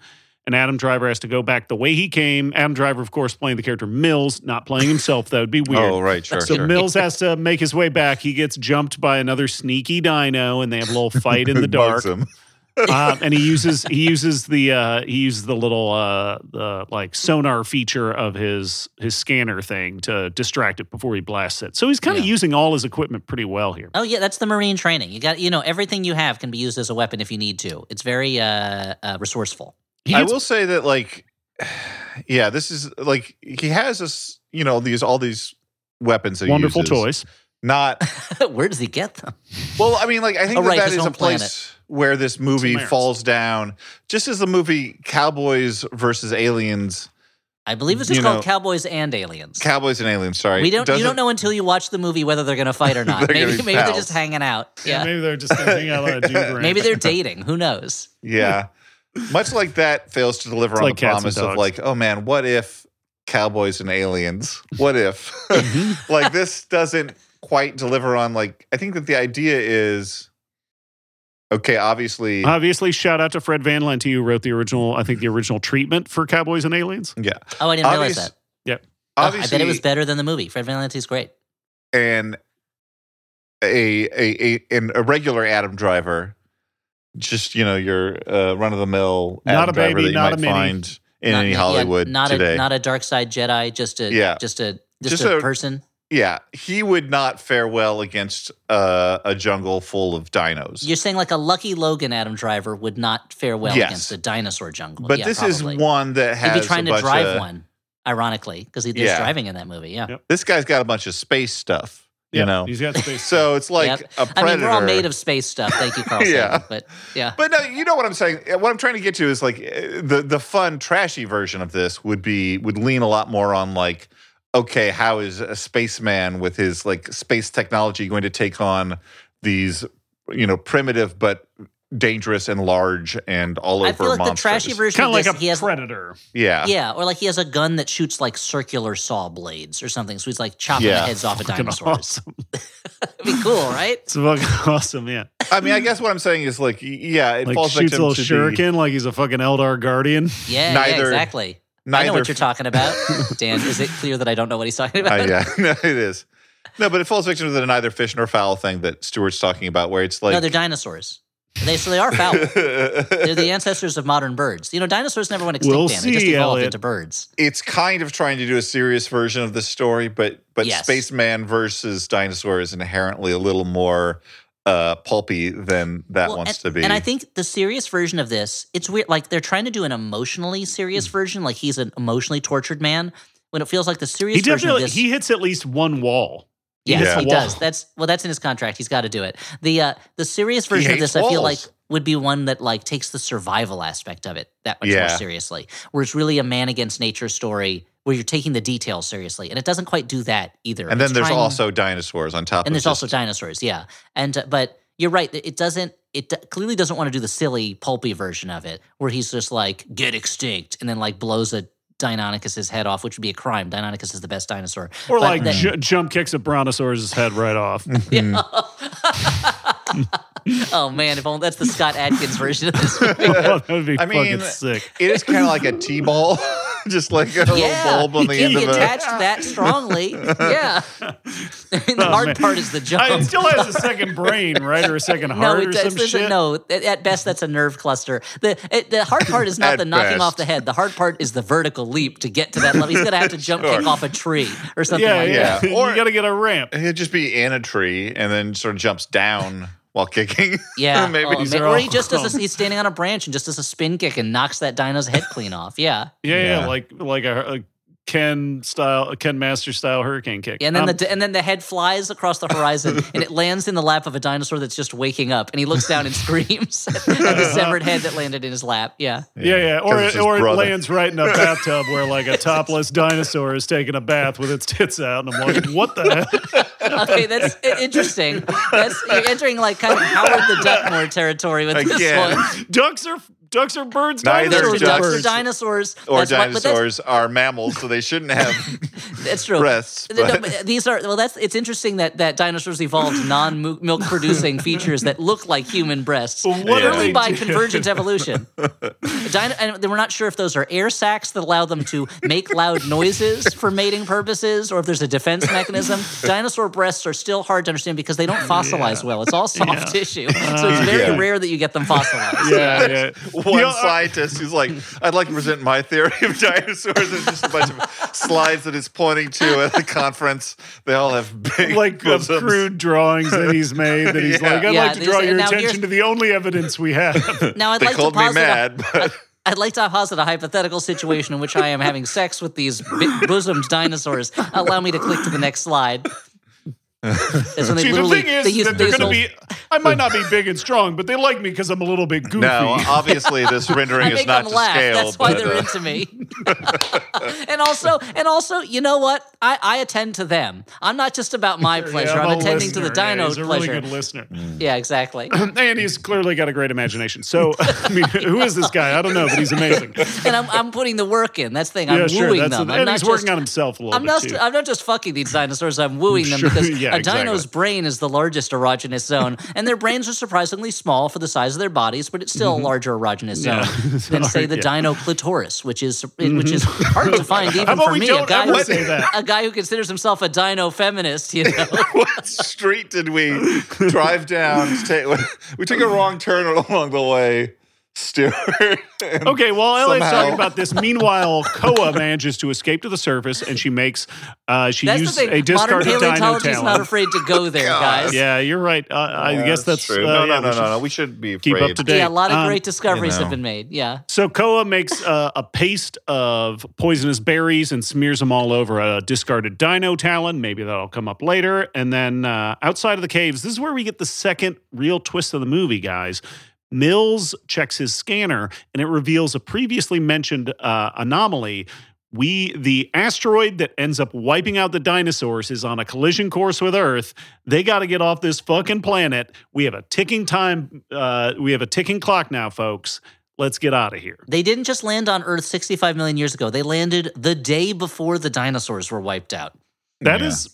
And Adam Driver has to go back the way he came. Adam Driver, of course, playing the character Mills, not playing himself. That would be weird. Oh, right, sure. So sure. Mills has to make his way back. He gets jumped by another sneaky dino, and they have a little fight in the dark. Him. Uh, and he uses he uses the uh, he uses the little uh, the, like sonar feature of his his scanner thing to distract it before he blasts it. So he's kind of yeah. using all his equipment pretty well here. Oh yeah, that's the Marine training. You got you know everything you have can be used as a weapon if you need to. It's very uh, uh, resourceful. He I gets- will say that like yeah, this is like he has this you know these all these weapons that wonderful he uses. Toys. Not where does he get them? Well, I mean, like I think oh, that, right, that is a place planet. Where this movie Somaris. Falls down, just as the movie Cowboys versus Aliens. I believe this is called know, Cowboys and Aliens. Cowboys and Aliens. Sorry, we don't. Doesn't, you don't know until you watch the movie whether they're going to fight or not. maybe maybe pals. They're just hanging out. Yeah, yeah maybe they're just hanging out on a dude. Maybe they're dating. Who knows? Yeah, much like that fails to deliver it's on like the promise of like, oh man, what if Cowboys and Aliens? What if? Like this doesn't. Quite deliver on like I think that the idea is okay. Obviously, obviously, shout out to Fred Van Lente who wrote the original. I think the original treatment for Cowboys and Aliens. Yeah. Oh, I didn't Obvious, realize that. Yeah. Obviously, oh, I bet it was better than the movie. Fred Van Lente's great. And a a a an irregular Adam Driver, just you know your uh, run of the mill Adam not a Driver baby, that you not might a find in not, any Hollywood yeah, not today. A, not a dark side Jedi, just a yeah. just a just, just a, a person. Yeah, he would not fare well against uh, a jungle full of dinos. You're saying like a Lucky Logan Adam Driver would not fare well yes. against a dinosaur jungle. But yeah, this probably. Is one that has he'd be trying a to drive of, one, ironically, because he, he's yeah. driving in that movie, yeah. Yep. This guy's got a bunch of space stuff, you yep. know? He's got space stuff. So it's like yep. a predator. I mean, we're all made of space stuff. Thank you, Carl yeah. Sagan, but yeah. But no, you know what I'm saying? What I'm trying to get to is like the, the fun, trashy version of this would be would lean a lot more on like, okay, how is a spaceman with his like space technology going to take on these, you know, primitive but dangerous and large and all over monsters? I feel like monsters. The trashy version kind of like this, a he has, predator. Yeah. Yeah, or like he has a gun that shoots like circular saw blades or something, so he's like chopping yeah. the heads off of dinosaurs. Awesome. It'd be cool, right? It's fucking awesome, yeah. I mean, I guess what I'm saying is like, yeah, it like falls shoots victim a little to shuriken the, like he's a fucking Eldar Guardian. Yeah, Neither, yeah exactly. Neither. I know what you're talking about, Dan. Is it clear that I don't know what he's talking about? Uh, yeah, no, it is. No, but it falls victim to the neither fish nor fowl thing that Stuart's talking about, where it's like no, they're dinosaurs. They so they are fowl. They're the ancestors of modern birds. You know, dinosaurs never went extinct. We'll Dan. They just evolved Elliot. Into birds. It's kind of trying to do a serious version of the story, but but yes. Spaceman versus dinosaur is inherently a little more uh, pulpy than that well, wants and, to be. And I think the serious version of this, it's weird. Like they're trying to do an emotionally serious mm. version, like he's an emotionally tortured man, when it feels like the serious he version of this. He hits at least one wall. Yes, yeah. he wall. Does. That's well, that's in his contract. He's got to do it. The uh, the serious version of this, walls. I feel like, would be one that like takes the survival aspect of it that much yeah. more seriously, where it's really a man against nature story where you're taking the details seriously, and it doesn't quite do that either. And then it's there's trying, also dinosaurs on top. And of And there's just, also dinosaurs, yeah. And uh, but you're right, it doesn't. It clearly doesn't want to do the silly, pulpy version of it, where he's just like get extinct, and then like blows a. Deinonychus's head off, which would be a crime. Deinonychus is the best dinosaur. Or but like then, j- jump kicks a brontosaurus's head right off. Oh man, if only that's the Scott Adkins version of this movie. Oh, that would be I fucking mean, sick. It is kind of like a T-ball, just like a yeah, little bulb on the end of it. He attached that strongly. Yeah. I mean, the oh, hard man. Part is the jump. I, it still has a second brain, right, or a second heart no, it, or some shit. A, no, at best that's a nerve cluster. The it, the hard part is not the knocking best. Off the head. The hard part is the vertical leap to get to that level. He's gonna have to jump sure. kick off a tree or something yeah, like yeah. that. Or you gotta get a ramp. He'll just be in a tree and then sort of jumps down. While kicking, yeah, maybe oh, or he just does. A, he's standing on a branch and just does a spin kick and knocks that dino's head clean off. Yeah, yeah, yeah. yeah. Like like a, a Ken style, Ken Master style hurricane kick. Yeah, and then um, the and then the head flies across the horizon and it lands in the lap of a dinosaur that's just waking up, and he looks down and screams at the severed head that landed in his lap. Yeah, yeah, yeah. yeah. Or it, or it lands right in a bathtub where like a topless dinosaur is taking a bath with its tits out, and I'm like, what the hell? Okay, that's interesting. That's you're entering like kind of Howard the Duck more territory with Again. this one. Ducks are. Ducks are birds. Neither dinosaurs. Ducks are dinosaurs. Or that's dinosaurs why, are mammals, so they shouldn't have that's true. breasts. But. No, but these are well. That's it's interesting that, that dinosaurs evolved non-milk producing features that look like human breasts, purely yeah. by convergent evolution. Dino, and we're not sure if those are air sacs that allow them to make loud noises for mating purposes, or if there's a defense mechanism. Dinosaur breasts are still hard to understand because they don't fossilize yeah. well. It's all soft yeah. tissue, so it's very yeah. rare that you get them fossilized. Yeah. yeah. One you know, scientist who's like, I'd like to present my theory of dinosaurs, and just a bunch of slides that he's pointing to at the conference. They all have big like bosoms. The crude drawings that he's made that he's yeah. like, I'd yeah, like to draw your attention to the only evidence we have. Now I'd they like called to me mad, a, but... I'd like to posit a hypothetical situation in which I am having sex with these big bosomed dinosaurs. Allow me to click to the next slide. See, the thing is they that they're going to be, I might not be big and strong, but they like me because I'm a little bit goofy. No, obviously this rendering is not to laugh. scale. That's why but, they're uh... into me. and also, and also, you know what? I, I attend to them. I'm not just about my pleasure. Yeah, I'm, I'm attending listener. to the dino yeah, he's a pleasure. Really good listener. Mm. Yeah, exactly. And he's clearly got a great imagination. So, I mean, who is this guy? I don't know, but he's amazing. And I'm, I'm putting the work in. That's the thing. I'm yeah, sure, wooing them. A, I'm and he's just, working on himself a little I'm bit not, too. I'm not just fucking these dinosaurs. I'm wooing them sure, because. Yeah. A exactly. dino's brain is the largest erogenous zone, and their brains are surprisingly small for the size of their bodies, but it's still a larger erogenous zone yeah. than, say, the yeah. dino clitoris, which is mm-hmm. which is hard to find even for me. A guy, who, a guy who considers himself a dino feminist, you know. What street did we drive down? To take, we took a wrong turn along the way. Stuart. Okay, well, Elliot's somehow. talking about this. Meanwhile, Koa manages to escape to the surface, and she makes uh, she that's uses the thing. a discarded dino talent. Modern paleontology is not afraid to go there, guys. Yeah, you're right. Uh, I yeah, guess that's, that's true. Uh, no, no, yeah, no, no, no. We should be afraid. Keep up to date. Yeah, a lot of great um, discoveries you know. have been made. Yeah. So Koa makes uh, a paste of poisonous berries and smears them all over a discarded dino talon. Maybe that'll come up later. And then uh, outside of the caves, this is where we get the second real twist of the movie, guys. Mills checks his scanner, and it reveals a previously mentioned uh, anomaly. We, the asteroid that ends up wiping out the dinosaurs is on a collision course with Earth. They got to get off this fucking planet. We have a ticking time. Uh, we have a ticking clock now, folks. Let's get out of here. They didn't just land on Earth sixty-five million years ago. They landed the day before the dinosaurs were wiped out. That yeah. is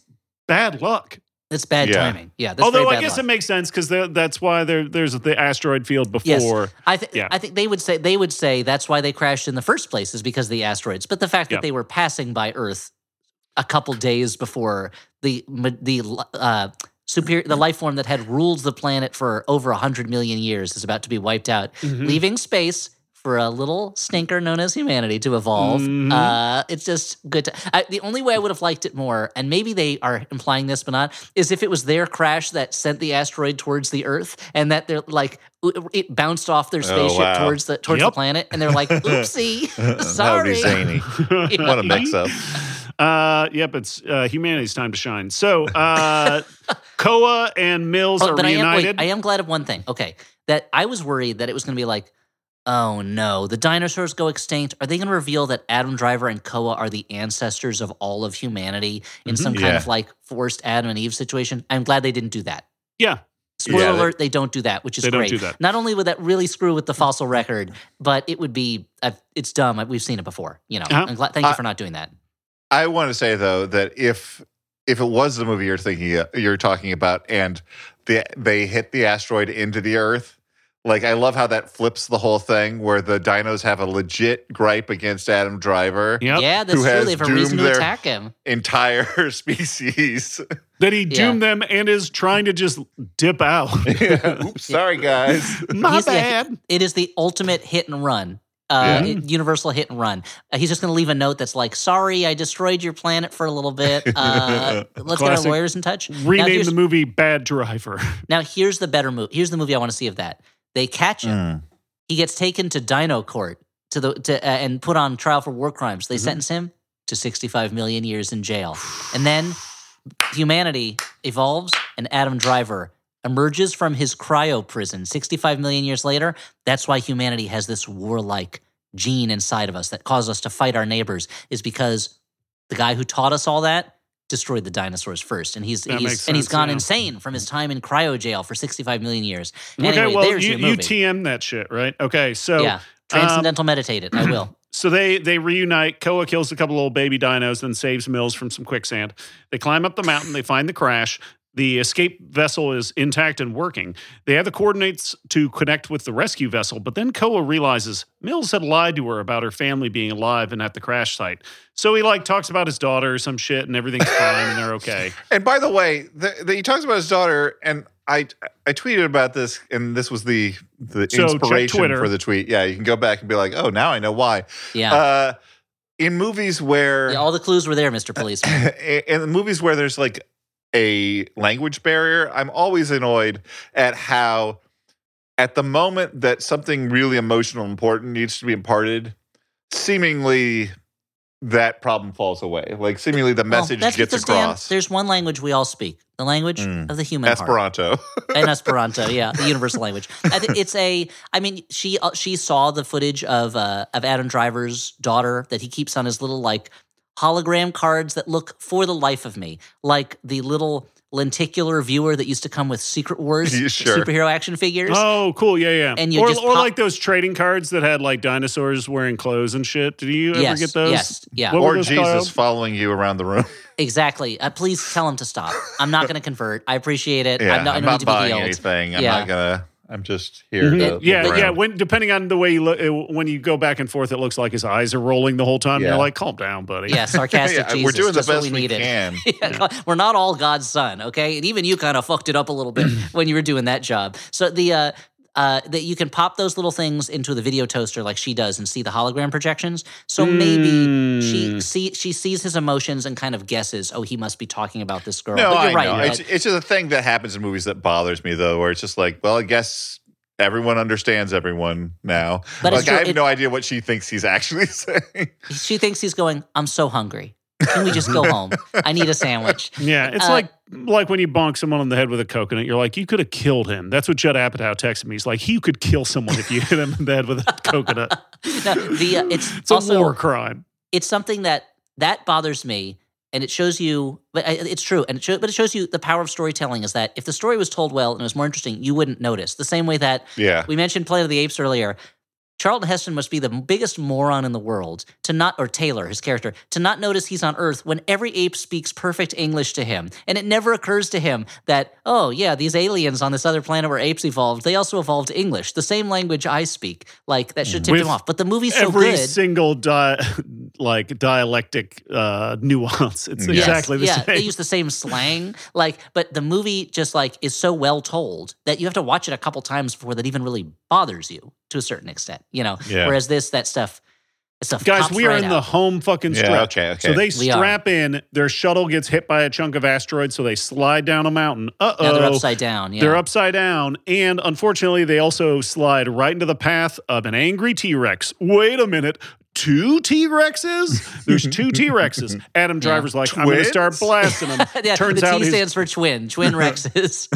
bad luck. It's bad yeah. timing. Yeah. That's Although I guess luck. it makes sense because that's why there's the asteroid field before. Yes. I, th- yeah. I think they would say they would say that's why they crashed in the first place is because of the asteroids. But the fact that yeah. they were passing by Earth a couple days before the the uh, superior the life form that had ruled the planet for over a hundred million years is about to be wiped out, mm-hmm. leaving space for a little stinker known as humanity to evolve. Mm-hmm. Uh, it's just good to... I, the only way I would have liked it more, and maybe they are implying this but not, is if it was their crash that sent the asteroid towards the Earth and that they're like... It bounced off their spaceship oh, wow. towards the towards yep. the planet, and they're like, oopsie, sorry. That would be zany. What a mix-up. Uh, yep, it's uh, humanity's time to shine. So, uh, Koa and Mills oh, are reunited. I am, wait, I am glad of one thing. Okay, that I was worried that it was going to be like, oh no, the dinosaurs go extinct. Are they going to reveal that Adam Driver and Koa are the ancestors of all of humanity in some mm-hmm. kind yeah. of like forced Adam and Eve situation? I'm glad they didn't do that. Yeah. Spoiler yeah, alert, they, they don't do that, which is they great. Don't do that. Not only would that really screw with the fossil record, but it would be, it's dumb. We've seen it before. You know, uh-huh. I'm glad, thank you for not doing that. I want to say though, that if if it was the movie you're thinking, you're talking about and the, they hit the asteroid into the Earth, like, I love how that flips the whole thing where the dinos have a legit gripe against Adam Driver. Yep. Yeah, that's true. They have a reason to attack him. Entire species. That he doomed yeah. them and is trying to just dip out. Yeah. Oops, sorry, guys. My He's, bad. Yeah, it is the ultimate hit and run. Uh, yeah. Universal hit and run. Uh, he's just going to leave a note that's like, sorry, I destroyed your planet for a little bit. Uh, let's Classic. get our lawyers in touch. Rename the movie Bad Driver. Now, here's the better movie. Here's the movie I want to see of that. They catch him. Mm. He gets taken to Dino Court to the to uh, and put on trial for war crimes. They mm-hmm. sentence him. to sixty-five million years in jail. And then humanity evolves, and Adam Driver emerges from his cryo prison sixty-five million years later. That's why humanity has this warlike gene inside of us that causes us to fight our neighbors, is because the guy who taught us all that destroyed the dinosaurs first, and he's, he's sense, and he's gone yeah. insane from his time in cryo jail for sixty-five million years. Anyway, okay, well, there's you, your movie. You T M that shit, right? Okay, so yeah, transcendental um, meditated. I will. So they they reunite. Koa kills a couple old baby dinos, then saves Mills from some quicksand. They climb up the mountain. They find the crash. The escape vessel is intact and working. They have the coordinates to connect with the rescue vessel, but then Koa realizes Mills had lied to her about her family being alive and at the crash site. So he, like, talks about his daughter or some shit, and everything's fine, and they're okay. And by the way, the, the, he talks about his daughter, and I I tweeted about this, and this was the, the so inspiration for the tweet. Yeah, you can go back and be like, oh, now I know why. Yeah. Uh, in movies where... Yeah, all the clues were there, Mister Policeman. In the movies where there's, like, a language barrier, I'm always annoyed at how at the moment that something really emotional and important needs to be imparted, seemingly that problem falls away. Like seemingly the message oh, gets across. Dan, there's one language we all speak, the language mm. of the human Esperanto. Heart. And Esperanto, yeah, the universal language. I think it's a, I mean, she she saw the footage of uh, of Adam Driver's daughter that he keeps on his little like, hologram cards that look, for the life of me, like the little lenticular viewer that used to come with Secret Wars yeah, sure. superhero action figures. Oh, cool. Yeah, yeah. And you or, just pop- or like those trading cards that had like dinosaurs wearing clothes and shit. Did you ever yes, get those? Yes, yeah. What or Jesus called? Following you around the room. Exactly. Uh, please tell him to stop. I'm not going to convert. I appreciate it. Yeah, I'm not, I'm not buying anything. I'm yeah. not going to. I'm just here. To yeah, look yeah. When depending on the way you look, it, when you go back and forth, it looks like his eyes are rolling the whole time. Yeah. You're like, calm down, buddy. Yeah, sarcastic. yeah, Jesus, we're doing the best we, we can. yeah, yeah. We're not all God's son, okay? And even you kind of fucked it up a little bit when you were doing that job. So the uh, uh, that you can pop those little things into the video toaster like she does and see the hologram projections. So mm. maybe she see she sees his emotions and kind of guesses. Oh, he must be talking about this girl. No, but you're I right, know. Right. It's, it's just a thing that happens in movies that bothers me though, where it's just like, well, I guess everyone understands everyone now. But like, your, I have it, no idea what she thinks he's actually saying. She thinks he's going, I'm so hungry. Can we just go home? I need a sandwich. Yeah, it's uh, like like when you bonk someone on the head with a coconut. You're like, you could have killed him. That's what Judd Apatow texted me. He's like, he could kill someone if you hit him in the head with a coconut. No, the, uh, it's it's also, a war crime. It's something that that bothers me, and it shows you. But I, it's true, and it show, but it shows you the power of storytelling is that if the story was told well and it was more interesting, you wouldn't notice. The same way that yeah. we mentioned Planet of the Apes earlier. Charlton Heston must be the biggest moron in the world to not, or Taylor, his character, to not notice he's on Earth when every ape speaks perfect English to him. And it never occurs to him that, oh, yeah, these aliens on this other planet where apes evolved, they also evolved English, the same language I speak. Like, that should tip With him off. But the movie's so every good. Every single, di- like, dialectic uh, nuance. It's yes, exactly the yeah, same. Yeah, they use the same slang. Like, but the movie just, like, is so well told that you have to watch it a couple times before that even really bothers you to a certain extent. You know, yeah. whereas this, that stuff, that stuff. Guys, we are right in out. the home fucking stretch. Yeah, okay, okay. So they strap in, their shuttle gets hit by a chunk of asteroids, so they slide down a mountain. Uh-oh. Now they're upside down. Yeah. They're upside down. And unfortunately, they also slide right into the path of an angry T-Rex. Wait a minute. Two T-Rexes? There's two T-Rexes. Adam Driver's yeah. like, Twins? I'm going to start blasting them. yeah, Turns the T out stands his, for twin. Twin Rexes.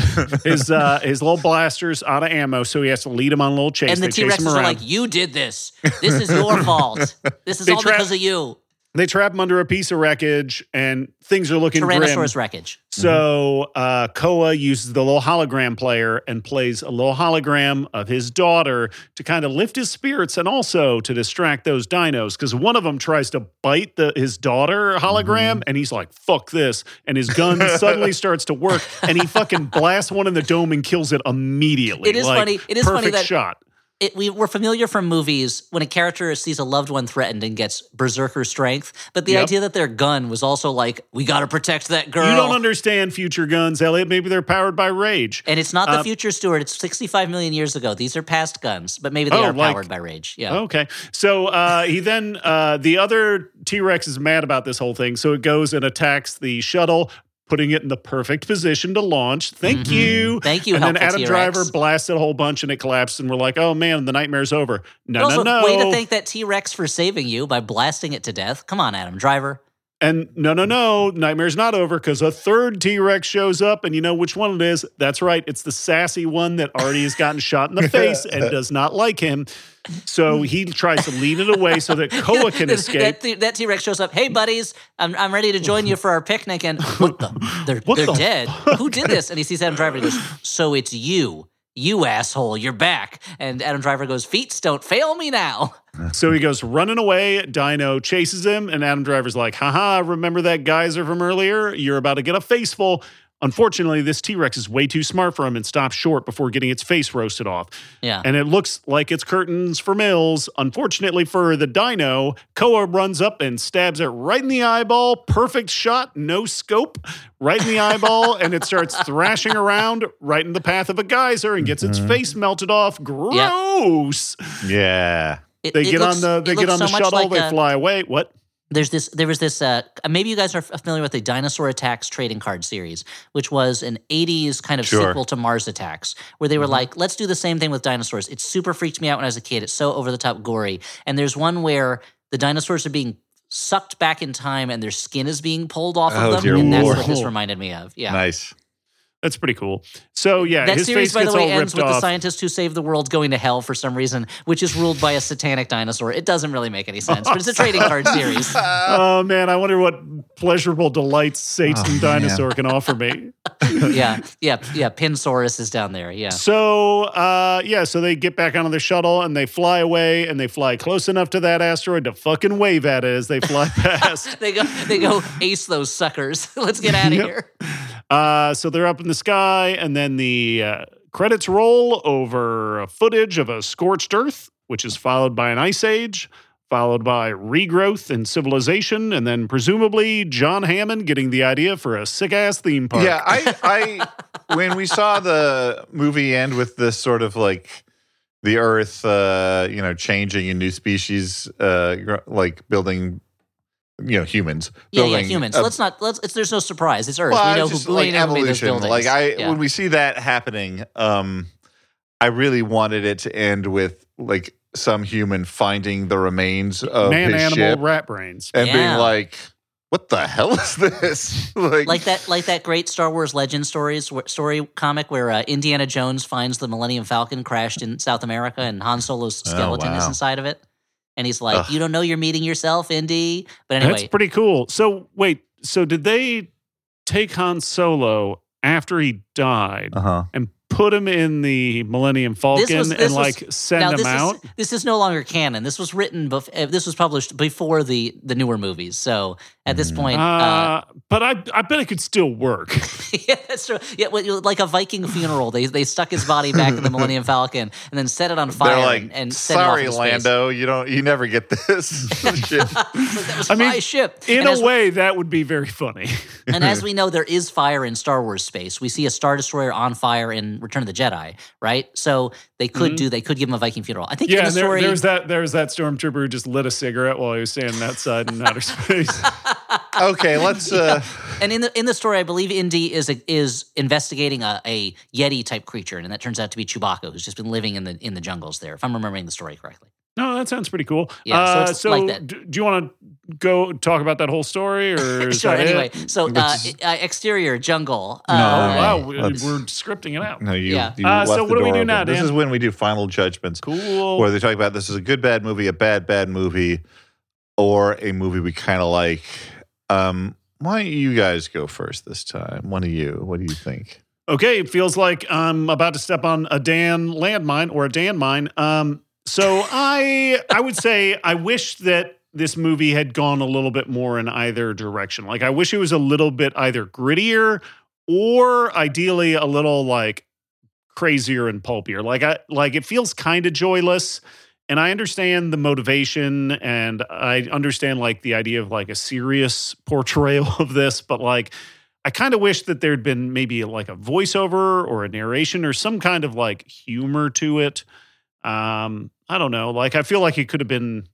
his uh, his little blaster's out of ammo, so he has to lead him on a little chase. And the they T-Rexes are like, you did this. This is your fault. This is they all tra- because of you. They trap him under a piece of wreckage, and things are looking grim. Tyrannosaurus wreckage. So uh, Koa uses the little hologram player and plays a little hologram of his daughter to kind of lift his spirits and also to distract those dinos, because one of them tries to bite the, his daughter hologram, mm-hmm. and he's like, fuck this. And his gun suddenly starts to work, and he fucking blasts one in the dome and kills it immediately. It is like, funny. It is perfect funny that- shot. It, we, we're familiar from movies when a character sees a loved one threatened and gets berserker strength, but the yep. idea that their gun was also like, we got to protect that girl. You don't understand future guns, Elliot. Maybe they're powered by rage. And it's not uh, the future, Stuart. It's sixty-five million years ago. These are past guns, but maybe they oh, are like, powered by rage. Yeah. Okay. So uh, he then, uh, the other T-Rex is mad about this whole thing, so it goes and attacks the shuttle. putting it in the perfect position to launch. Thank mm-hmm. you. Thank you, and then Adam T-Rex. Driver blasted a whole bunch and it collapsed and we're like, oh man, the nightmare's over. No, also, no, no. Way to thank that T-Rex for saving you by blasting it to death. Come on, Adam Driver. And no, no, no, nightmare's not over because a third T-Rex shows up and you know which one it is. That's right. It's the sassy one that already has gotten shot in the face and does not like him. So he tries to lead it away so that Koa can escape. That, that T-Rex shows up, hey, buddies, I'm I'm ready to join you for our picnic. And what the? They're, what they're the dead. Fuck? Who did this? And he sees Adam Driver and he goes, so it's you. You asshole, you're back. And Adam Driver goes, feats don't fail me now. So he goes running away. Dino chases him. And Adam Driver's like, haha, remember that geyser from earlier? You're about to get a face full. Unfortunately, this T-Rex is way too smart for him and stops short before getting its face roasted off. Yeah. And it looks like it's curtains for Mills. Unfortunately for the dino, Koa runs up and stabs it right in the eyeball. Perfect shot, no scope, right in the eyeball. And it starts thrashing around right in the path of a geyser and gets its mm-hmm. face melted off. Gross. Yeah. yeah. It, they it get looks, on the, they get on so the shuttle, like they a- fly away. What? There's this. There was this. Uh, maybe you guys are familiar with the Dinosaur Attacks trading card series, which was an eighties kind of sure. sequel to Mars Attacks, where they were mm-hmm. like, "Let's do the same thing with dinosaurs." It super freaked me out when I was a kid. It's so over the top gory. And there's one where the dinosaurs are being sucked back in time, and their skin is being pulled off oh, of them, dear and Lord. That's what this reminded me of. Yeah, nice. That's pretty cool. So yeah, that his series, face by the way, ends with off. The scientist who saved the world going to hell for some reason, which is ruled by a satanic dinosaur. It doesn't really make any sense, but it's a trading card series. Oh man, I wonder what pleasurable delights Satan oh, dinosaur man. Can offer me. yeah, yeah, yeah. Pinsaurus is down there. Yeah. So uh, yeah, so they get back onto the shuttle and they fly away and they fly close enough to that asteroid to fucking wave at it as they fly past. they go, they go, ace those suckers. Let's get out of yep. here. Uh, so they're up in the sky, and then the uh, credits roll over footage of a scorched earth, which is followed by an ice age, followed by regrowth and civilization, and then presumably John Hammond getting the idea for a sick-ass theme park. Yeah, I, I when we saw the movie end with this sort of like the earth, uh, you know, changing and new species, uh, like building... You know, humans. Yeah, yeah, humans. A, let's not. Let's. It's, there's no surprise. It's Earth. Well, we know just, who like, evolution. Made those buildings. Like I, yeah. when we see that happening, um, I really wanted it to end with like some human finding the remains of man, his animal, ship rat brains, and yeah. being like, "What the hell is this?" like, like that. Like that great Star Wars Legend stories story comic where uh, Indiana Jones finds the Millennium Falcon crashed in South America, and Han Solo's skeleton oh, wow. is inside of it. And he's like, Ugh. You don't know you're meeting yourself, Indy. But anyway. That's pretty cool. So wait, so did they take Han Solo after he died uh-huh. and put him in the Millennium Falcon this was, this and like was, send him out? Is, this is no longer canon. This was written, bef- this was published before the, the newer movies. So at this point. Uh, uh, but I I bet it could still work. yeah, that's true. Yeah, like a Viking funeral. They they stuck his body back in the Millennium Falcon and then set it on fire. They're like, and, and sorry, Lando, you don't you never get this shit. that was I my mean, ship. In and a way, we, that would be very funny. and as we know, there is fire in Star Wars space. We see a Star Destroyer on fire in Return of the Jedi, right? So they could mm-hmm. do, they could give him a Viking funeral. I think yeah, in the there, story. There's that, there's that stormtrooper who just lit a cigarette while he was standing outside in outer space. Okay, let's. Uh... Yeah. And in the in the story, I believe Indy is a, is investigating a, a Yeti type creature, and that turns out to be Chewbacca, who's just been living in the in the jungles there. If I'm remembering the story correctly. No, that sounds pretty cool. Yeah, uh, so, it's so like that. Do, do you want to go talk about that whole story, or is sure? That anyway, it? So uh, uh, exterior jungle. No, uh, wow, we, we're scripting it out. No, you. Yeah. you uh, so what do we do open. Now? Dan? This is when we do final judgments. Cool. Where they talk about this is a good bad movie, a bad bad movie, or a movie we kind of like. Um, why don't you guys go first this time? One of you. What do you think? Okay, it feels like I'm about to step on a Dan landmine or a Dan mine. Um, so I I would say I wish that this movie had gone a little bit more in either direction. Like I wish it was a little bit either grittier or ideally a little like crazier and pulpier. Like I like it feels kind of joyless. And I understand the motivation and I understand like the idea of like a serious portrayal of this, but like I kind of wish that there'd been maybe like a voiceover or a narration or some kind of like humor to it. Um, I don't know. Like I feel like it could have been,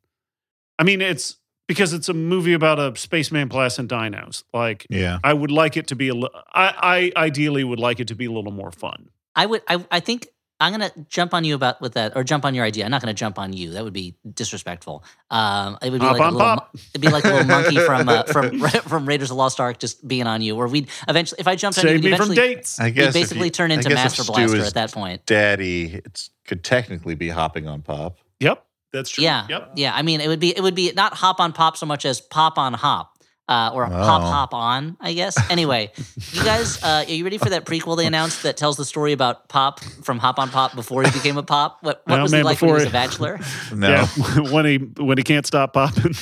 I mean, it's because it's a movie about a spaceman blasting dinos. Like, yeah. I would like it to be a li- I, I ideally would like it to be a little more fun. I would. I, I think I'm gonna jump on you about with that, or jump on your idea. I'm not gonna jump on you. That would be disrespectful. Um, it would be pop like on, a little. Pop. It'd be like a little monkey from uh, from from Raiders of the Lost Ark just being on you. Or we'd eventually, if I jumped on you, we'd eventually, dates. I guess we'd basically you, turn into Master Blaster at that point. Daddy, it could technically be hopping on Pop. Yep. That's true. Yeah, yep. yeah. I mean, it would be it would be not hop on Pop so much as pop on hop, uh, or oh. pop hop on, I guess. Anyway, you guys, uh, are you ready for that prequel they announced that tells the story about Pop from Hop on Pop before he became a Pop? What, what no, was man, he like when he was a bachelor? no, yeah, when he when he can't stop popping.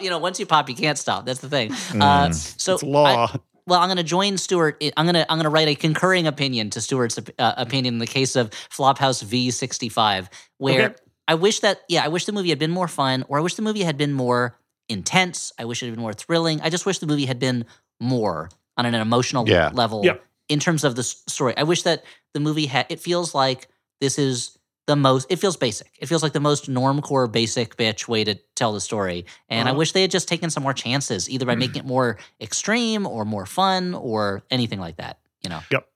You know, once you pop, you can't stop. That's the thing. Mm. Uh, so it's law. I, Well, I'm going to join Stuart. I'm going to I'm going to write a concurring opinion to Stuart's uh, opinion in the case of Flophouse V sixty-five, where okay. I wish that yeah, I wish the movie had been more fun, or I wish the movie had been more intense. I wish it had been more thrilling. I just wish the movie had been more on an emotional yeah. level yeah. in terms of the story. I wish that the movie had. It feels like this is the most. It feels basic. It feels like the most normcore, basic bitch way to tell the story. And uh-huh. I wish they had just taken some more chances, either by making it more extreme or more fun or anything like that. You know. Yep.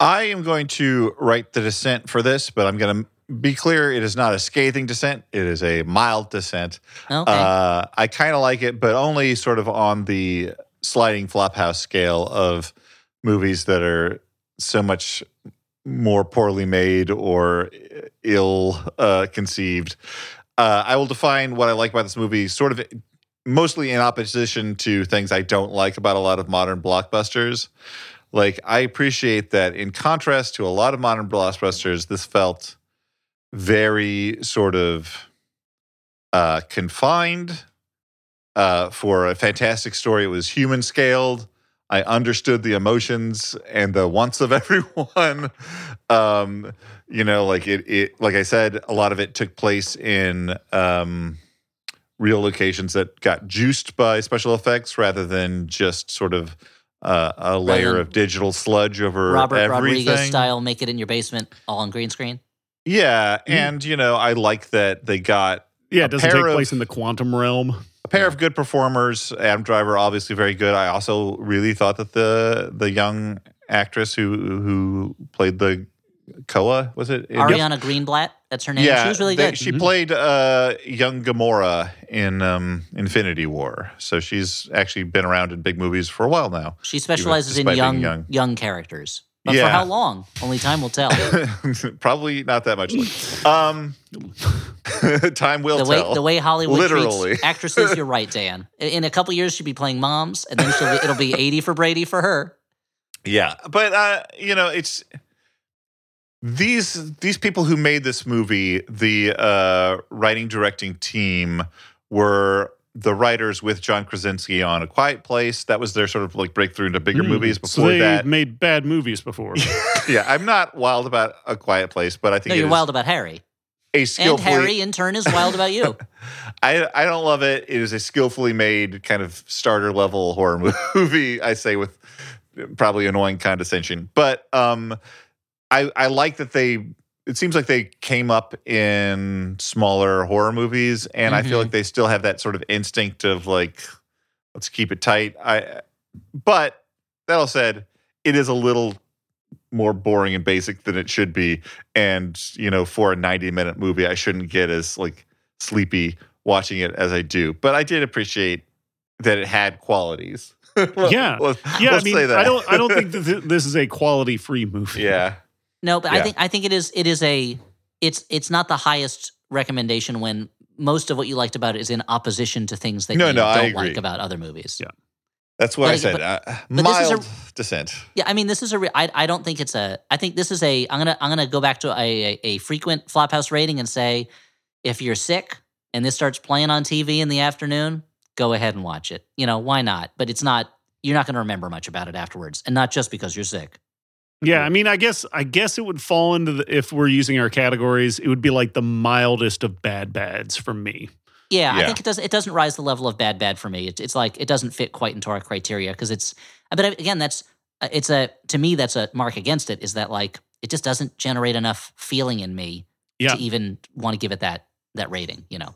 I am going to write the dissent for this, but I'm going to. Be clear, it is not a scathing dissent. It is a mild dissent. Okay. Uh, I kind of like it, but only sort of on the sliding Flophouse scale of movies that are so much more poorly made or ill uh, conceived. Uh, I will define what I like about this movie sort of mostly in opposition to things I don't like about a lot of modern blockbusters. Like, I appreciate that in contrast to a lot of modern blockbusters, this felt very sort of uh, confined. Uh, for a fantastic story, it was human scaled. I understood the emotions and the wants of everyone. um, you know, like it, it. Like I said, a lot of it took place in um, real locations that got juiced by special effects rather than just sort of uh, a layer of digital sludge over Robert everything. Robert Rodriguez style, make it in your basement, all on green screen. Yeah, and, you know, I like that they got Yeah, it doesn't take of, place in the quantum realm. A pair yeah. of good performers. Adam Driver, obviously very good. I also really thought that the the young actress who who played the Koa, was it? Ariana yep. Greenblatt, that's her name. Yeah, she was really they, good. She mm-hmm. played uh, young Gamora in um, Infinity War. So she's actually been around in big movies for a while now. She specializes even, in young, young young characters. But yeah. for how long? Only time will tell. Probably not that much. Um, time will the way, tell. The way Hollywood Literally. Treats actresses, you're right, Dan. In a couple years, she'll be playing moms, and then she'll be, it'll be eighty for Brady for her. Yeah, but uh, you know, it's these these people who made this movie. The uh, writing directing team were. The writers with John Krasinski on A Quiet Place. That was their sort of like breakthrough into bigger mm, movies before so they that. They made bad movies before. yeah, I'm not wild about A Quiet Place, but I think no, it you're is wild about Harry. A skillfully, and Harry, in turn, is wild about you. I I don't love it. It is a skillfully made kind of starter level horror movie, I say with probably annoying condescension. But um, I I like that they... It seems like they came up in smaller horror movies, and mm-hmm. I feel like they still have that sort of instinct of like, let's keep it tight. I, but that all said, it is a little more boring and basic than it should be. And you know, for a ninety-minute movie, I shouldn't get as like sleepy watching it as I do. But I did appreciate that it had qualities. well, yeah, let's, yeah. Let's I mean, say that. I don't. I don't think that this is a quality-free movie. Yeah. No, but yeah. I think I think it is it is a it's it's not the highest recommendation when most of what you liked about it is in opposition to things that no, you no, don't like about other movies. Yeah, that's what but, I said. But, uh, but mild a, dissent. Yeah, I mean, this is a. Re- I I don't think it's a. I think this is a. I'm gonna I'm gonna go back to a a, a frequent Flophouse rating and say, if you're sick and this starts playing on T V in the afternoon, go ahead and watch it. You know, why not? But it's not. You're not gonna remember much about it afterwards, and not just because you're sick. Yeah, I mean, I guess I guess it would fall into the, if we're using our categories, it would be like the mildest of bad bads for me. Yeah, yeah. I think it doesn't it doesn't rise the level of bad bad for me. It, it's like it doesn't fit quite into our criteria because it's. But again, that's it's a to me that's a mark against it is that like it just doesn't generate enough feeling in me yeah. to even want to give it that that rating. You know.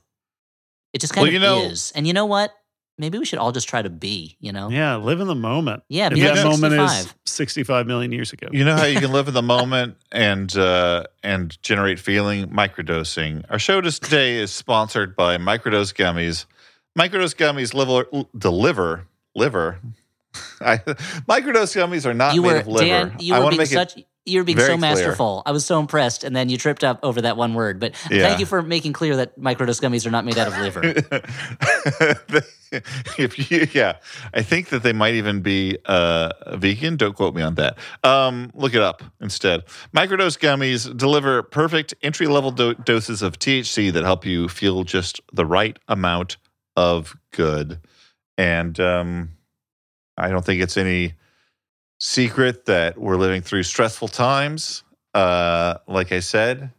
It just kind well, of you know, is. And you know what? Maybe we should all just try to be, you know? Yeah, live in the moment. Yeah, be like that moment is sixty-five million years ago. You know how you can live in the moment and uh, and generate feeling? Microdosing. Our show today is sponsored by Microdose Gummies. Microdose Gummies liver, deliver, liver. I, microdose Gummies are not you made were, of liver. Dan, you I were being make such... It, You were being Very so masterful. Clear. I was so impressed, and then you tripped up over that one word. But yeah. Thank you for making clear that microdose gummies are not made out of liver. if you, yeah, I think that they might even be uh, vegan. Don't quote me on that. Um, look it up instead. Microdose gummies deliver perfect entry-level do- doses of T H C that help you feel just the right amount of good. And um, I don't think it's any... secret that we're living through stressful times. Uh, like I said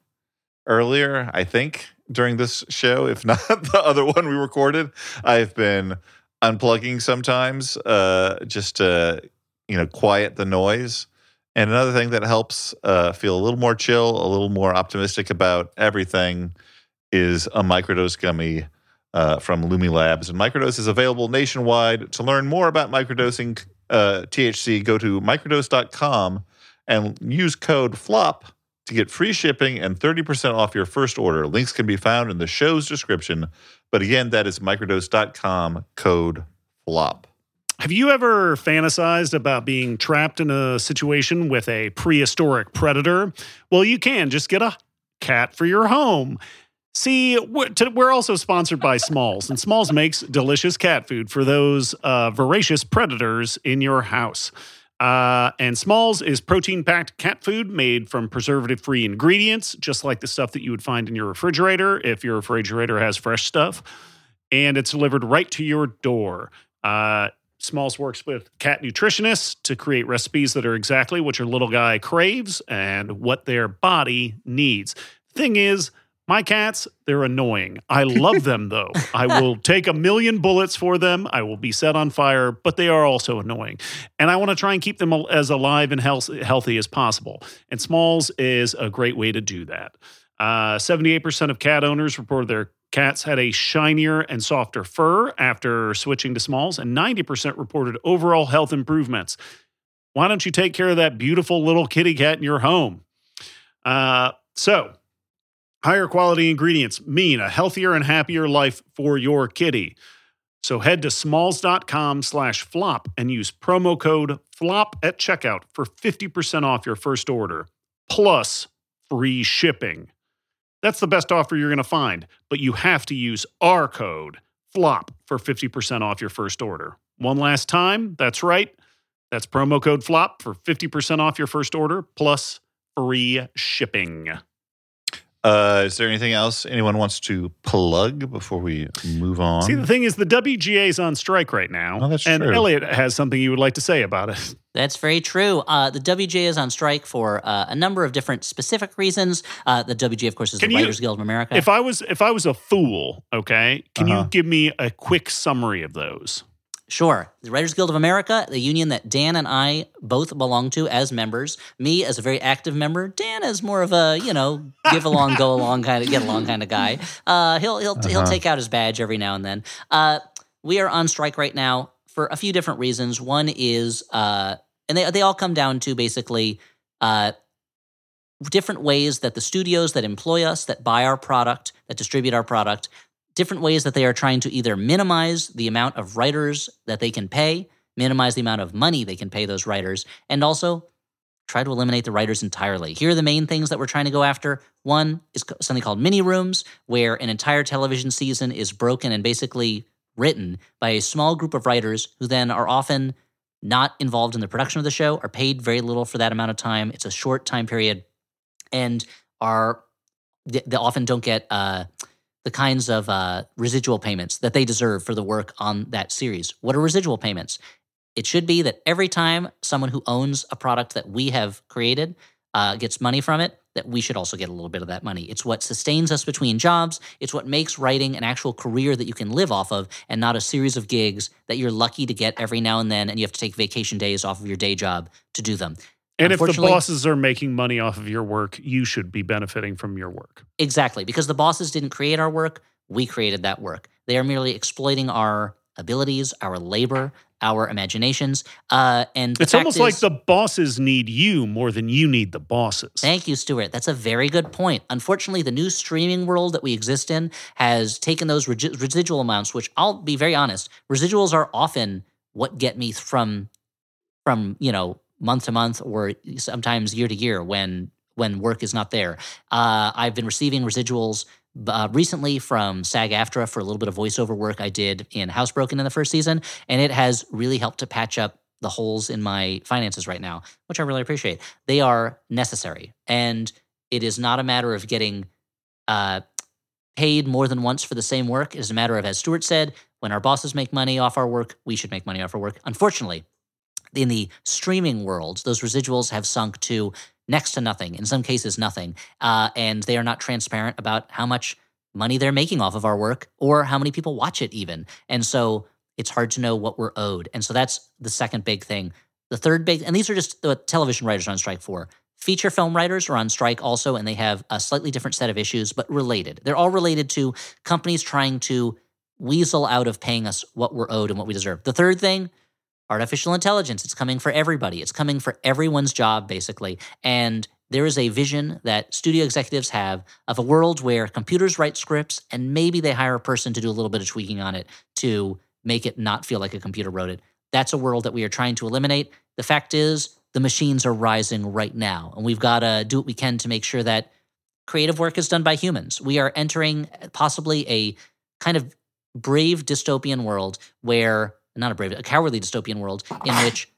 earlier, I think during this show, if not the other one we recorded, I've been unplugging sometimes uh, just to you know quiet the noise. And another thing that helps uh, feel a little more chill, a little more optimistic about everything is a microdose gummy uh, from Lumi Labs. And microdose is available nationwide. To learn more about microdosing Uh, T H C, go to microdose dot com and use code FLOP to get free shipping and thirty percent off your first order. Links can be found in the show's description. But again, that is microdose dot com, code FLOP. Have you ever fantasized about being trapped in a situation with a prehistoric predator? Well, you can just get a cat for your home. See, we're, t- we're also sponsored by Smalls, and Smalls makes delicious cat food for those uh, voracious predators in your house. Uh, and Smalls is protein-packed cat food made from preservative-free ingredients, just like the stuff that you would find in your refrigerator if your refrigerator has fresh stuff. And it's delivered right to your door. Uh, Smalls works with cat nutritionists to create recipes that are exactly what your little guy craves and what their body needs. Thing is, my cats, they're annoying. I love them, though. I will take a million bullets for them. I will be set on fire, but they are also annoying. And I want to try and keep them as alive and health- healthy as possible. And Smalls is a great way to do that. Uh, seventy-eight percent of cat owners reported their cats had a shinier and softer fur after switching to Smalls, and ninety percent reported overall health improvements. Why don't you take care of that beautiful little kitty cat in your home? Uh, so... Higher quality ingredients mean a healthier and happier life for your kitty. So head to smalls.com slash flop and use promo code FLOP at checkout for fifty percent off your first order, plus free shipping. That's the best offer you're going to find, but you have to use our code FLOP for fifty percent off your first order. One last time, that's right. That's promo code FLOP for fifty percent off your first order, plus free shipping. Uh, is there anything else anyone wants to plug before we move on? See, the thing is, the W G A is on strike right now. Oh, that's and true. Elliot has something you would like to say about it. That's very true. Uh, the W G A is on strike for uh, a number of different specific reasons. Uh, the W G A, of course, is can the you, Writers Guild of America. If I was, if I was a fool, okay, can uh-huh. you give me a quick summary of those? Sure. The Writers Guild of America, the union that Dan and I both belong to as members. Me as a very active member. Dan as more of a, you know, give along, go along kind of, get along kind of guy. Uh, he'll he'll uh-huh. he'll take out his badge every now and then. Uh, we are on strike right now for a few different reasons. One is, uh, and they they all come down to basically uh, different ways that the studios that employ us, that buy our product, that distribute our product. Different ways that they are trying to either minimize the amount of writers that they can pay, minimize the amount of money they can pay those writers, and also try to eliminate the writers entirely. Here are the main things that we're trying to go after. One is something called mini rooms, where an entire television season is broken and basically written by a small group of writers who then are often not involved in the production of the show, are paid very little for that amount of time. It's a short time period, and are they often don't get... Uh, the kinds of uh, residual payments that they deserve for the work on that series. What are residual payments? It should be that every time someone who owns a product that we have created uh, gets money from it, that we should also get a little bit of that money. It's what sustains us between jobs. It's what makes writing an actual career that you can live off of and not a series of gigs that you're lucky to get every now and then and you have to take vacation days off of your day job to do them. And if the bosses are making money off of your work, you should be benefiting from your work. Exactly, because the bosses didn't create our work. We created that work. They are merely exploiting our abilities, our labor, our imaginations. Uh, and it's almost is, like the bosses need you more than you need the bosses. Thank you, Stuart. That's a very good point. Unfortunately, the new streaming world that we exist in has taken those regi- residual amounts, which I'll be very honest, residuals are often what get me from, from you know, month to month or sometimes year to year when when work is not there. Uh, I've been receiving residuals Uh, recently from SAG-AFTRA for a little bit of voiceover work I did in Housebroken in the first season, and it has really helped to patch up the holes in my finances right now, which I really appreciate. They are necessary, and it is not a matter of getting uh, paid more than once for the same work. It is a matter of, as Stuart said, when our bosses make money off our work, we should make money off our work. Unfortunately, in the streaming world, those residuals have sunk to next to nothing, in some cases nothing, uh, and they are not transparent about how much money they're making off of our work or how many people watch it even. And so it's hard to know what we're owed. And so that's the second big thing. The third big, and these are just what television writers are on strike for. Feature film writers are on strike also, and they have a slightly different set of issues, but related. They're all related to companies trying to weasel out of paying us what we're owed and what we deserve. The third thing, artificial intelligence. It's coming for everybody. It's coming for everyone's job, basically. And there is a vision that studio executives have of a world where computers write scripts and maybe they hire a person to do a little bit of tweaking on it to make it not feel like a computer wrote it. That's a world that we are trying to eliminate. The fact is, the machines are rising right now, and we've got to do what we can to make sure that creative work is done by humans. We are entering possibly a kind of brave dystopian world where not a brave, a cowardly dystopian world in which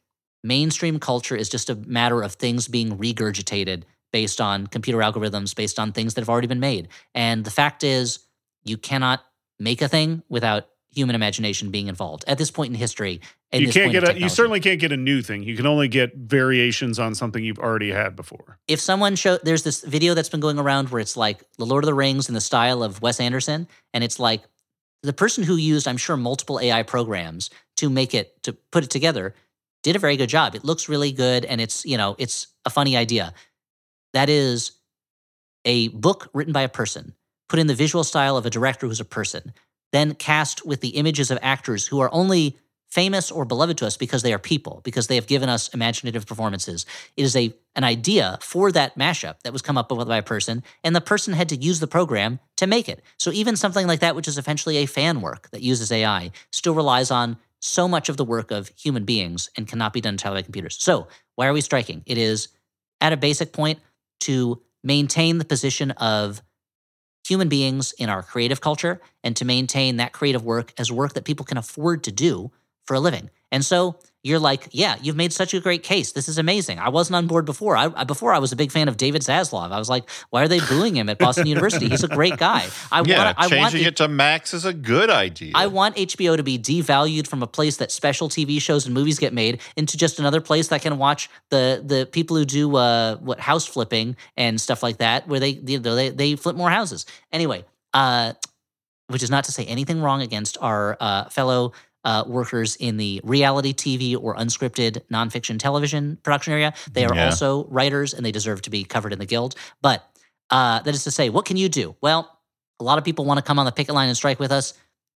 mainstream culture is just a matter of things being regurgitated based on computer algorithms, based on things that have already been made. And the fact is, you cannot make a thing without human imagination being involved. At this point in history, at you, this can't point get in a, you certainly can't get a new thing. You can only get variations on something you've already had before. If someone show, there's this video that's been going around where it's like The Lord of the Rings in the style of Wes Anderson, and it's like, the person who used, I'm sure, multiple A I programs to make it, to put it together, did a very good job. It looks really good, and it's, you know, it's a funny idea. That is a book written by a person, put in the visual style of a director who's a person, then cast with the images of actors who are only famous or beloved to us because they are people, because they have given us imaginative performances. It is a an idea for that mashup that was come up with by a person, and the person had to use the program to make it. So even something like that, which is essentially a fan work that uses A I, still relies on so much of the work of human beings and cannot be done entirely by computers. So why are we striking? It is, at a basic point, to maintain the position of human beings in our creative culture and to maintain that creative work as work that people can afford to do for a living. And so you're like, yeah, you've made such a great case. This is amazing. I wasn't on board before. I, before I was a big fan of David Zaslav. I was like, why are they booing him at Boston University? He's a great guy. I yeah, want, changing I want, it to Max is a good idea. I want H B O to be devalued from a place that special T V shows and movies get made into just another place that can watch the the people who do uh, what house flipping and stuff like that, where they you know, they they flip more houses. Anyway, uh, which is not to say anything wrong against our uh, fellow Uh, workers in the reality T V or unscripted nonfiction television production area. They are yeah. also writers, and they deserve to be covered in the guild. But uh, that is to say, what can you do? Well, a lot of people want to come on the picket line and strike with us.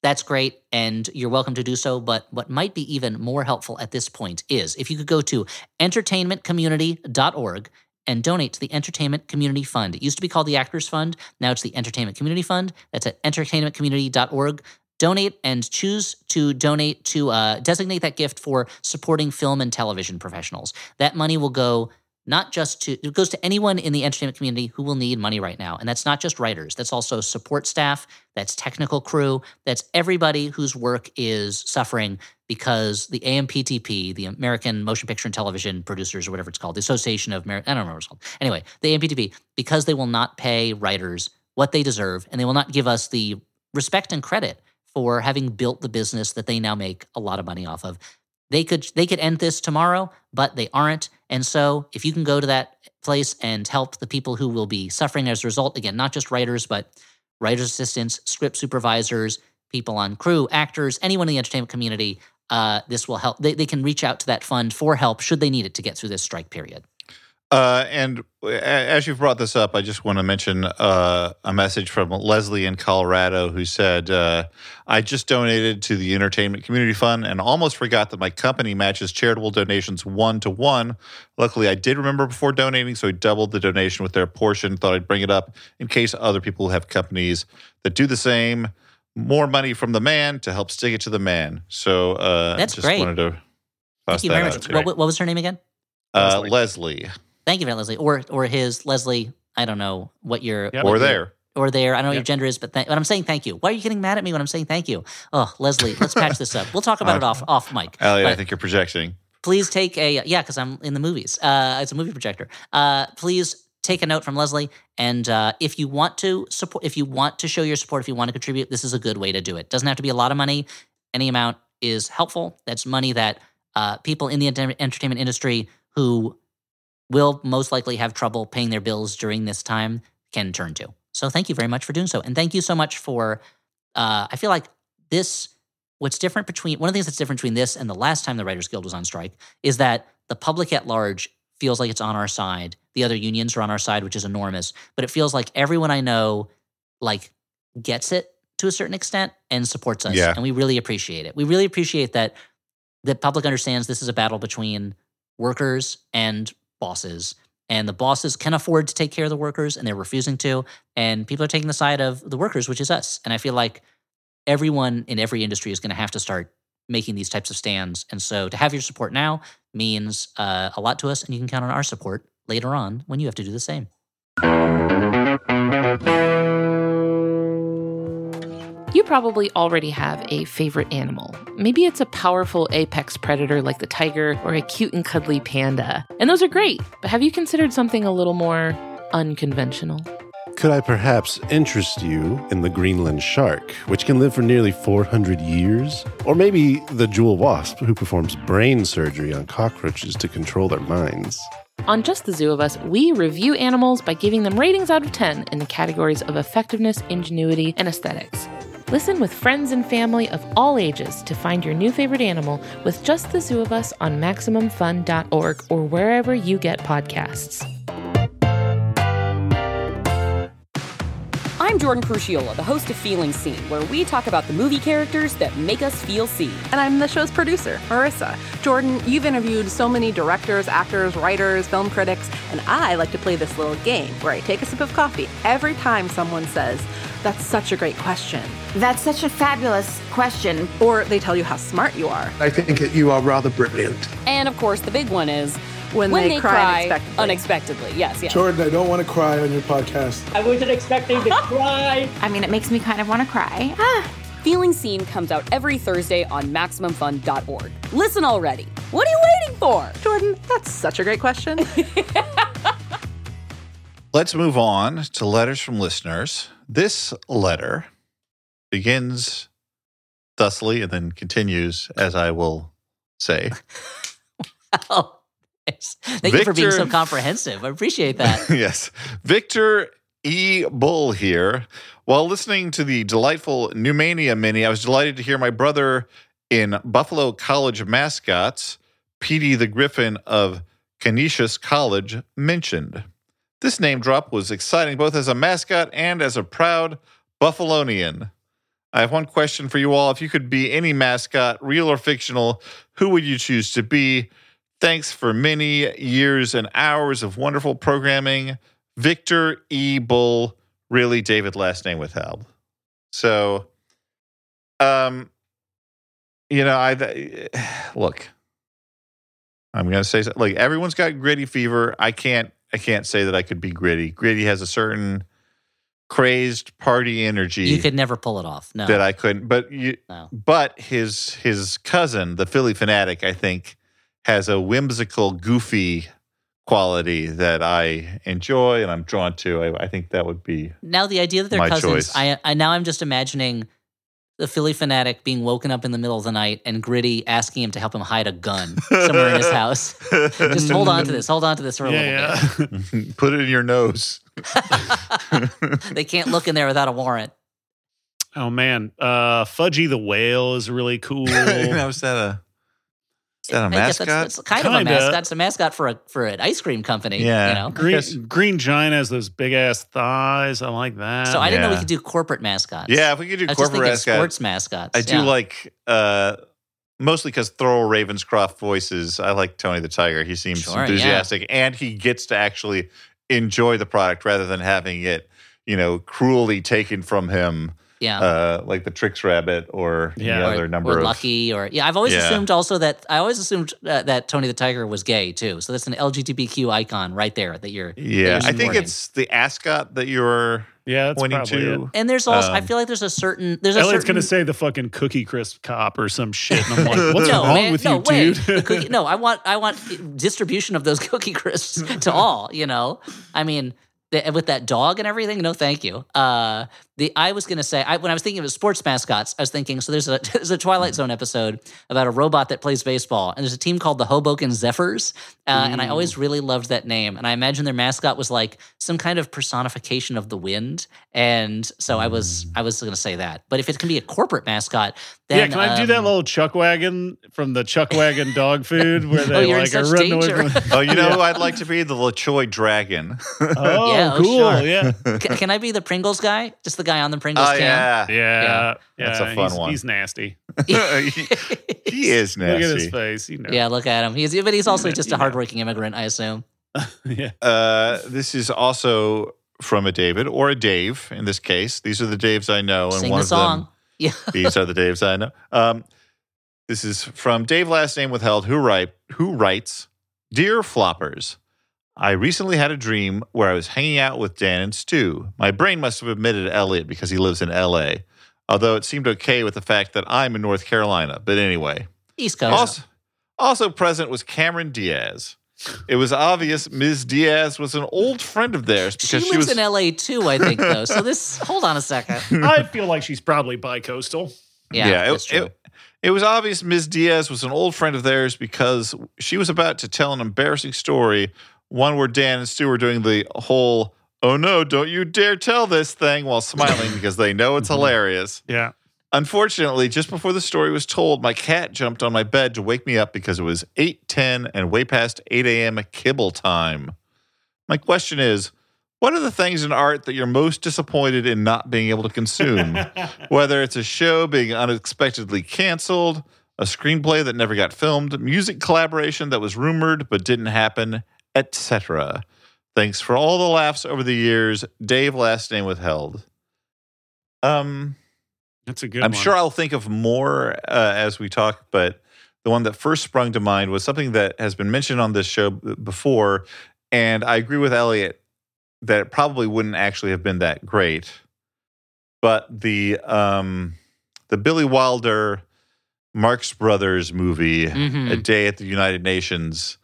That's great, and you're welcome to do so. But what might be even more helpful at this point is if you could go to entertainment community dot org and donate to the Entertainment Community Fund. It used to be called the Actors Fund. Now it's the Entertainment Community Fund. That's at entertainment community dot org. Donate and choose to donate to uh, designate that gift for supporting film and television professionals. That money will go not just to, it goes to anyone in the entertainment community who will need money right now. And that's not just writers. That's also support staff. That's technical crew. That's everybody whose work is suffering because the A M P T P, the American Motion Picture and Television Producers or whatever it's called, the Association of American, I don't remember what it's called. Anyway, the A M P T P, because they will not pay writers what they deserve, and they will not give us the respect and credit for having built the business that they now make a lot of money off of. They could they could end this tomorrow, but they aren't. And so if you can go to that place and help the people who will be suffering as a result, again, not just writers, but writers' assistants, script supervisors, people on crew, actors, anyone in the entertainment community, uh, this will help. They, they can reach out to that fund for help should they need it to get through this strike period. Uh, and as you've brought this up, I just want to mention uh, a message from Leslie in Colorado who said, uh, I just donated to the Entertainment Community Fund and almost forgot that my company matches charitable donations one to one. Luckily, I did remember before donating, so I doubled the donation with their portion. Thought I'd bring it up in case other people have companies that do the same. More money from the man to help stick it to the man. So uh, That's just great. wanted to pass Thank you that very much. What, what was her name again? Uh, Leslie. Leslie. Thank you for that, Leslie. Or or his, Leslie, I don't know what your... Yep. What or your, there. Or there. I don't know yep. what your gender is, but, th- but I'm saying thank you. Why are you getting mad at me when I'm saying thank you? Oh, Leslie, let's patch this up. We'll talk about it off off mic. Elliot, I think you're projecting. Please take a... Yeah, because I'm in the movies. Uh, it's a movie projector. Uh, please take a note from Leslie, and uh, if you want to support, if you want to show your support, if you want to contribute, this is a good way to do it. Doesn't have to be a lot of money. Any amount is helpful. That's money that uh, people in the ent- entertainment industry who... will most likely have trouble paying their bills during this time can turn to. So thank you very much for doing so. And thank you so much for, uh, I feel like this, what's different between, one of the things that's different between this and the last time the Writers Guild was on strike is that the public at large feels like it's on our side. The other unions are on our side, which is enormous, but it feels like everyone I know like gets it to a certain extent and supports us. Yeah. And we really appreciate it. We really appreciate that the public understands this is a battle between workers and bosses, and the bosses can afford to take care of the workers, and they're refusing to, and people are taking the side of the workers, which is us. And I feel like everyone in every industry is going to have to start making these types of stands, and so to have your support now means uh, a lot to us, and you can count on our support later on when you have to do the same. You probably already have a favorite animal. Maybe it's a powerful apex predator like the tiger or a cute and cuddly panda. And those are great, but have you considered something a little more unconventional? Could I perhaps interest you in the Greenland shark, which can live for nearly four hundred years? Or maybe the jewel wasp, who performs brain surgery on cockroaches to control their minds? On Just the Zoo of Us, we review animals by giving them ratings out of ten in the categories of effectiveness, ingenuity, and aesthetics. Listen with friends and family of all ages to find your new favorite animal with Just the Zoo of Us on Maximum Fun dot org or wherever you get podcasts. I'm Jordan Cruciola, the host of Feeling Seen, where we talk about the movie characters that make us feel seen. And I'm the show's producer, Marissa. Jordan, you've interviewed so many directors, actors, writers, film critics, and I like to play this little game where I take a sip of coffee every time someone says, "That's such a great question." "That's such a fabulous question." Or they tell you how smart you are. "I think that you are rather brilliant." And of course, the big one is... When, when they, they cry, cry unexpectedly. unexpectedly. Yes, yes. Jordan, I don't want to cry on your podcast. I wasn't expecting to cry. I mean, it makes me kind of want to cry. Ah. Feeling Seen comes out every Thursday on Maximum Fun dot org. Listen already. What are you waiting for? Jordan, that's such a great question. Let's move on to letters from listeners. This letter begins thusly and then continues, as I will say. Wow. Thank Victor, you for being so comprehensive. I appreciate that. Yes. Victor E. Bull here. While listening to the delightful Numania mini, I was delighted to hear my brother in Buffalo College mascots, Petey the Griffin of Canisius College, mentioned. This name drop was exciting both as a mascot and as a proud Buffalonian. I have one question for you all. If you could be any mascot, real or fictional, who would you choose to be? Thanks for many years and hours of wonderful programming. Victor E. Bull, really David last name withheld. So, um, you know, I look. I'm gonna say like everyone's got gritty fever. I can't. I can't say that I could be gritty. Gritty has a certain crazed party energy. You could never pull it off. No, that I couldn't. But you. No. But his his cousin, the Philly Fanatic, I think, has a whimsical, goofy quality that I enjoy and I'm drawn to. I, I think that would be now the idea that they're cousins. I, I now I'm just imagining the Philly Fanatic being woken up in the middle of the night and Gritty asking him to help him hide a gun somewhere in his house. Just hold on to this. Hold on to this for a yeah, little yeah. bit. Put it in your nose. They can't look in there without a warrant. Oh man, uh, Fudgy the Whale is really cool. How's that a Is that a mascot? That's, that's kind Kinda. of a mascot. It's a mascot for a for an ice cream company. Yeah, you know? Green, Green Giant has those big ass thighs. I like that. So I didn't yeah. know we could do corporate mascots. Yeah, if we could do I was corporate just mascots, sports mascots. I do yeah. like uh, mostly because Thurl Ravenscroft voices. I like Tony the Tiger. He seems sure, enthusiastic, yeah. and he gets to actually enjoy the product rather than having it, you know, cruelly taken from him. Yeah, uh, like the Trix Rabbit or yeah. the other or, number or of Lucky or yeah. I've always yeah. assumed also that I always assumed uh, that Tony the Tiger was gay too. So that's an L G B T Q icon right there that you're. Yeah, that you're I think it's the ascot that you're yeah that's pointing to. It. And there's also um, I feel like there's a certain there's a Elliot's certain, gonna say the fucking Cookie Crisp cop or some shit. And I'm like, what's no, wrong man, with no, you, wait, dude? Cookie, no, I want I want distribution of those Cookie Crisps to all. You know, I mean. The, with that dog and everything, no, thank you. Uh, the I was gonna say I, when I was thinking of sports mascots, I was thinking so. There's a there's a Twilight Zone episode about a robot that plays baseball, and there's a team called the Hoboken Zephyrs, uh, mm. and I always really loved that name. And I imagine their mascot was like some kind of personification of the wind, and so I was I was gonna say that. But if it can be a corporate mascot, then yeah, can I um, do that little Chuck Wagon from the Chuck Wagon dog food where they oh, you're like in such are running danger. away from? Oh, you know, yeah. I'd like to be the LaChoy Dragon. Oh. Yeah. Yeah, oh, cool, sure. yeah. Can, can I be the Pringles guy? Just the guy on the Pringles oh, can? Yeah. yeah. Yeah. That's a fun he's, one. He's nasty. he, he is nasty. Look at his face. You know. Yeah, look at him. He's, but he's also just a hardworking immigrant, I assume. yeah. Uh, this is also from a David, or a Dave in this case. These are the Daves I know. And Sing one the song. Of them, yeah. These are the Daves I know. Um, this is from Dave, last name withheld, who, write, who writes, Dear Floppers, I recently had a dream where I was hanging out with Dan and Stu. My brain must have admitted Elliot because he lives in L A, although it seemed okay with the fact that I'm in North Carolina. But anyway. East Coast. Also, also present was Cameron Diaz. It was obvious Miz Diaz was an old friend of theirs. Because she, she lives was in L A too, I think, though. So this, hold on a second. I feel like she's probably bi-coastal. Yeah, yeah it, that's true. It, It was obvious Miz Diaz was an old friend of theirs because she was about to tell an embarrassing story. One where Dan and Stu are doing the whole, oh no, don't you dare tell this thing while smiling because they know it's hilarious. Yeah. Unfortunately, just before the story was told, my cat jumped on my bed to wake me up because it was eight ten and way past eight a.m. kibble time. My question is, what are the things in art that you're most disappointed in not being able to consume? Whether it's a show being unexpectedly canceled, a screenplay that never got filmed, music collaboration that was rumored but didn't happen, et cetera. Thanks for all the laughs over the years. Dave, last name withheld. Um, that's a good I'm one. I'm sure I'll think of more uh, as we talk, but the one that first sprung to mind was something that has been mentioned on this show before, and I agree with Elliot that it probably wouldn't actually have been that great. But the um, the Billy Wilder Marx Brothers movie, mm-hmm. A Day at the United Nations,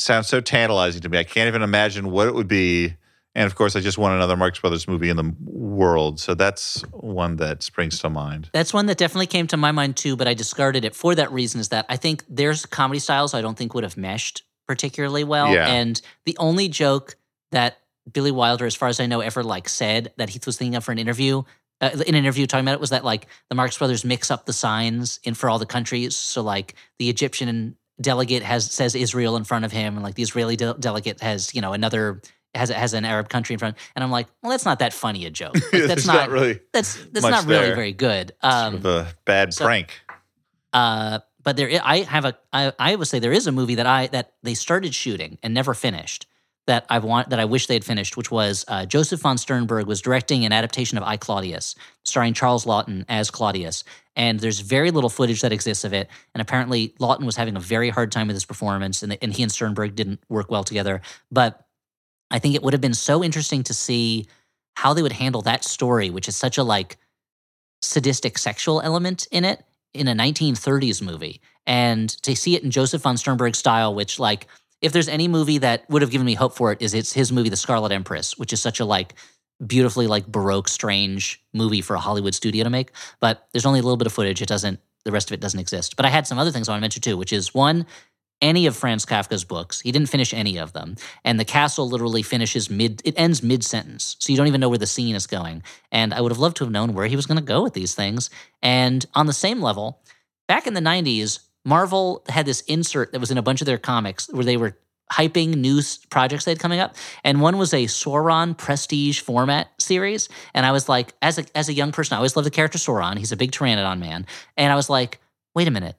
sounds so tantalizing to me. I can't even imagine what it would be. And, of course, I just want another Marx Brothers movie in the world. So that's one that springs to mind. That's one that definitely came to my mind, too, but I discarded it for that reason is that I think there's comedy styles I don't think would have meshed particularly well. Yeah. And the only joke that Billy Wilder, as far as I know, ever, like, said that Heath was thinking of for an interview Uh, in an interview talking about it was that, like, the Marx Brothers mix up the signs in for all the countries. So, like, the Egyptian delegate has says Israel in front of him, and like the Israeli de- delegate has you know another has has an Arab country in front. And I'm like, well, that's not that funny a joke. Like, that's not, not really that's that's not really there. very good. Um, sort of a bad so, prank. Uh, but there, is, I have a I I would say there is a movie that I that they started shooting and never finished that I want that I wish they had finished, which was uh, Joseph von Sternberg was directing an adaptation of I, Claudius, starring Charles Laughton as Claudius. And there's very little footage that exists of it. And apparently Laughton was having a very hard time with his performance, and, the, and he and Sternberg didn't work well together. But I think it would have been so interesting to see how they would handle that story, which is such a like sadistic sexual element in it, in a nineteen thirties movie. And to see it in Joseph von Sternberg style, which like, if there's any movie that would have given me hope for it, is it's his movie, The Scarlet Empress, which is such a like, beautifully like Baroque, strange movie for a Hollywood studio to make, but there's only a little bit of footage. It doesn't, the rest of it doesn't exist. But I had some other things I want to mention too, which is one, any of Franz Kafka's books. He didn't finish any of them. And The Castle literally finishes mid, it ends mid-sentence. So you don't even know where the scene is going. And I would have loved to have known where he was going to go with these things. And on the same level, back in the nineties, Marvel had this insert that was in a bunch of their comics where they were hyping new projects they had coming up. And one was a Sauron prestige format series. And I was like, as a as a young person, I always loved the character Sauron. He's a big Pteranodon man. And I was like, wait a minute.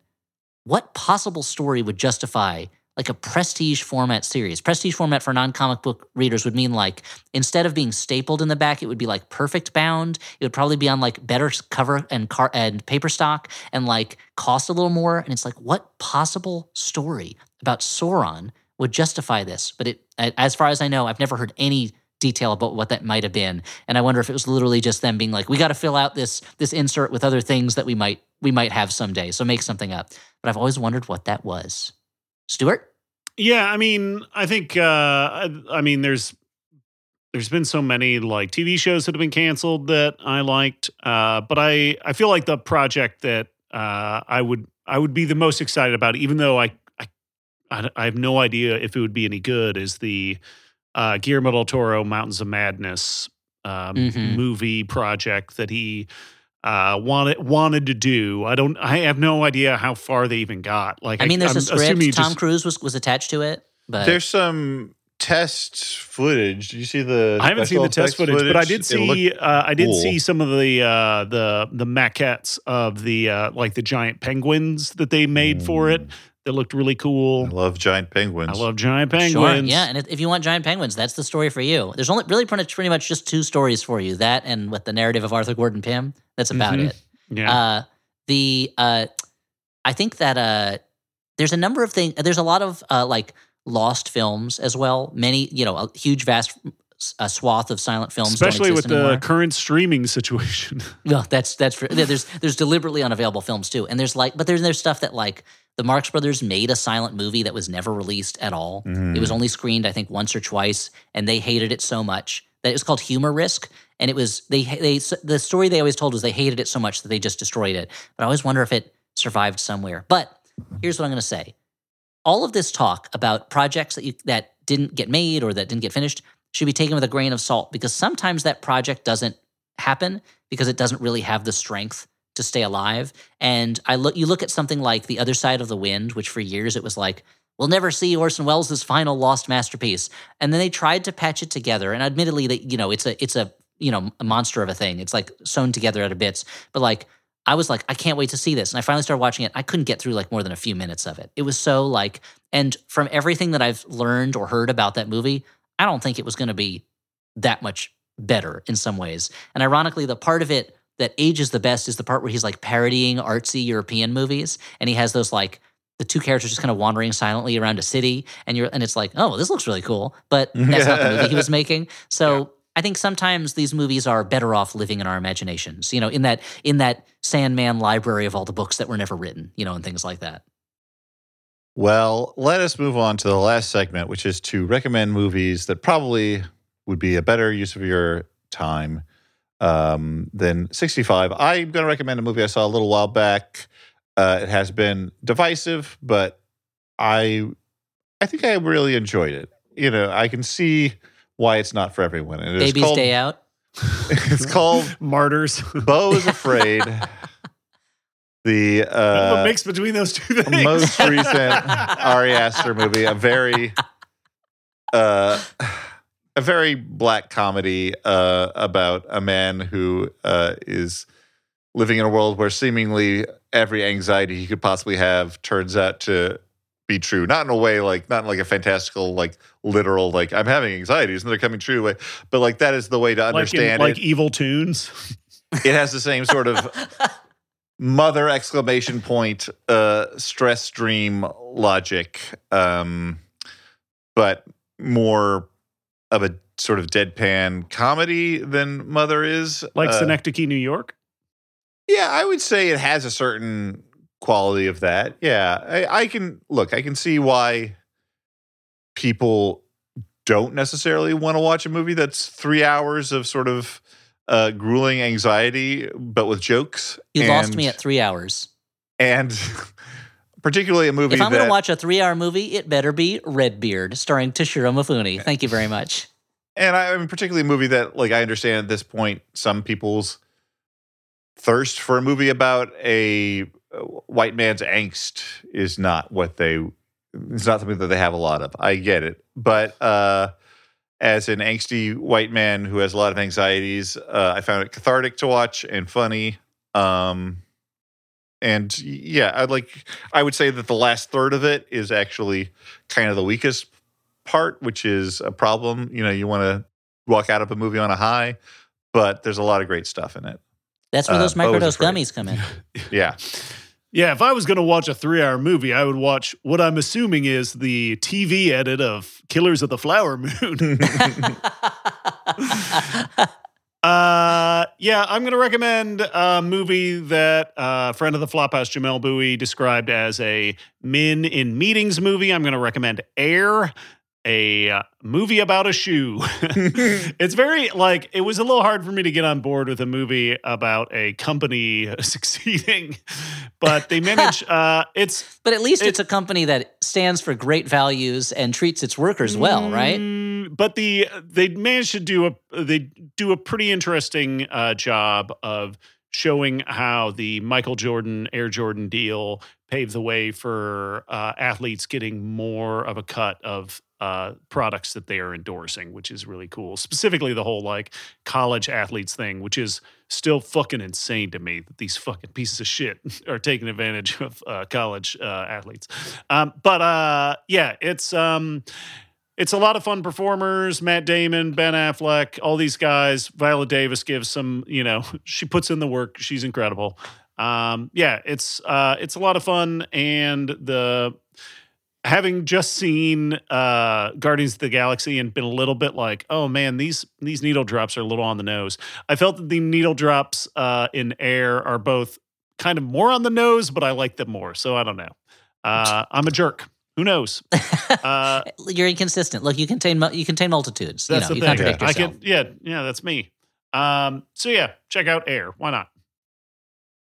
What possible story would justify like a prestige format series? Prestige format for non-comic book readers would mean like, instead of being stapled in the back, it would be like perfect bound. It would probably be on like better cover and car and paper stock and like cost a little more. And it's like, what possible story about Sauron would justify this? But it, as far as I know, I've never heard any detail about what that might have been. And I wonder if it was literally just them being like, we got to fill out this this insert with other things that we might we might have someday. So make something up. But I've always wondered what that was. Stuart? Yeah, I mean, I think, uh, I, I mean, there's there's been so many like T V shows that have been canceled that I liked, uh, but I, I feel like the project that uh, I would I would be the most excited about, even though I I, I have no idea if it would be any good, is the uh, Guillermo del Toro Mountains of Madness um, mm-hmm. movie project that he uh, wanted wanted to do. I don't. I have no idea how far they even got. Like, I mean, there's I'm a script. Tom just, Cruise was was attached to it, but there's some test footage. Did you see the? I haven't seen the test footage, footage, but I did see. Uh, I did cool. see some of the uh, the the maquettes of the uh, like the giant penguins that they made mm. for it. That looked really cool. I love giant penguins. I love giant penguins. Sure, yeah, and if you want giant penguins, that's the story for you. There's only really pretty much just two stories for you, that and with the narrative of Arthur Gordon Pym. That's about mm-hmm. it. Yeah. Uh, the uh, I think that uh, there's a number of things. There's a lot of uh, like lost films as well. Many, you know, a huge vast a swath of silent films, especially with anymore. The current streaming situation. No, that's that's for, there's there's deliberately unavailable films too, and there's like, but there's there's stuff that like. The Marx Brothers made a silent movie that was never released at all. Mm. It was only screened, I think, once or twice, and they hated it so much that it was called Humor Risk. And it was they they the story they always told was they hated it so much that they just destroyed it. But I always wonder if it survived somewhere. But here's what I'm going to say: all of this talk about projects that you, that didn't get made or that didn't get finished should be taken with a grain of salt, because sometimes that project doesn't happen because it doesn't really have the strength to stay alive. And I look, you look at something like The Other Side of the Wind, which for years it was like, we'll never see Orson Welles' final lost masterpiece. And then they tried to patch it together. And admittedly, that you know, it's a it's a you know a monster of a thing. It's like sewn together out of bits. But like, I was like, I can't wait to see this. And I finally started watching it. I couldn't get through like more than a few minutes of it. It was so like, and from everything that I've learned or heard about that movie, I don't think it was going to be that much better in some ways. And ironically, the part of it that ages the best is the part where he's like parodying artsy European movies, and he has those like the two characters just kind of wandering silently around a city, and you're and it's like, oh, this looks really cool, but that's not the movie he was making. So yeah. I think sometimes these movies are better off living in our imaginations, you know, in that in that Sandman library of all the books that were never written, you know, and things like that. Well, let us move on to the last segment, which is to recommend movies that probably would be a better use of your time. Um, then sixty-five. I'm going to recommend a movie I saw a little while back. Uh, it has been divisive, but I, I think I really enjoyed it. You know, I can see why it's not for everyone. And Baby's called, Day Out. It's called Martyrs. Beau is Afraid. The uh, mix between those two things. Most recent Ari Aster movie. A very, uh. A very black comedy uh, about a man who uh, is living in a world where seemingly every anxiety he could possibly have turns out to be true. Not in a way like, not in like a fantastical, like literal, like I'm having anxieties and they're coming true way, but like that is the way to understand like in, it. Like Evil Tunes. It has the same sort of mother exclamation point uh, stress dream logic, um, but more of a sort of deadpan comedy than Mother is. Like uh, Synecdoche, New York? Yeah, I would say it has a certain quality of that. Yeah, I, I can, look, I can see why people don't necessarily want to watch a movie that's three hours of sort of uh, grueling anxiety, but with jokes. You and, lost me at three hours. And particularly a movie that... If I'm going to watch a three-hour movie, it better be Red Beard, starring Toshiro Mifune. Thank you very much. And I mean, particularly a movie that, like, I understand at this point, some people's thirst for a movie about a white man's angst is not what they, it's not something that they have a lot of. I get it. But uh, as an angsty white man who has a lot of anxieties, uh, I found it cathartic to watch and funny. Um, and yeah, I'd like, I would say that the last third of it is actually kind of the weakest part, which is a problem. You know, you want to walk out of a movie on a high, but there's a lot of great stuff in it. That's where those uh, microdose gummies come in. Yeah. Yeah, if I was going to watch a three-hour movie, I would watch what I'm assuming is the T V edit of Killers of the Flower Moon. uh, yeah, I'm going to recommend a movie that a uh, friend of the Flop House, Jamel Bowie, described as a men in meetings movie. I'm going to recommend Air. A movie about a shoe. It's very, like, it was a little hard for me to get on board with a movie about a company succeeding, but they manage, uh, it's... But at least it's, it's a company that stands for great values and treats its workers well, right? But the they managed to do a, they do a pretty interesting uh, job of showing how the Michael Jordan, Air Jordan deal paved the way for uh, athletes getting more of a cut of Uh, products that they are endorsing, which is really cool. Specifically the whole like college athletes thing, which is still fucking insane to me that these fucking pieces of shit are taking advantage of uh, college uh, athletes. Um, but uh, yeah, it's um, it's a lot of fun performers. Matt Damon, Ben Affleck, all these guys. Viola Davis gives some, you know, she puts in the work. She's incredible. Um, yeah, it's uh, it's a lot of fun. And the... Having just seen uh, Guardians of the Galaxy and been a little bit like, oh man, these these needle drops are a little on the nose. I felt that the needle drops uh, in Air are both kind of more on the nose, but I like them more. So I don't know. Uh, I'm a jerk. Who knows? Uh, You're inconsistent. Look, you contain you contain multitudes. That's you know, the you thing. Yeah. I can, yeah, yeah, that's me. Um, so yeah, check out Air. Why not?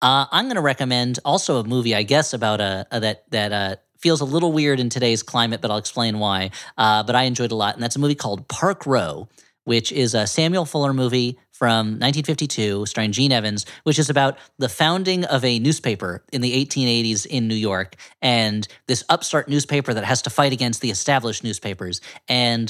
Uh, I'm going to recommend also a movie, I guess, about a, a that that. Uh, feels a little weird in today's climate, but I'll explain why. Uh, but I enjoyed a lot, and that's a movie called Park Row, which is a Samuel Fuller movie from nineteen fifty-two, starring Gene Evans, which is about the founding of a newspaper in the eighteen eighties in New York, and this upstart newspaper that has to fight against the established newspapers. And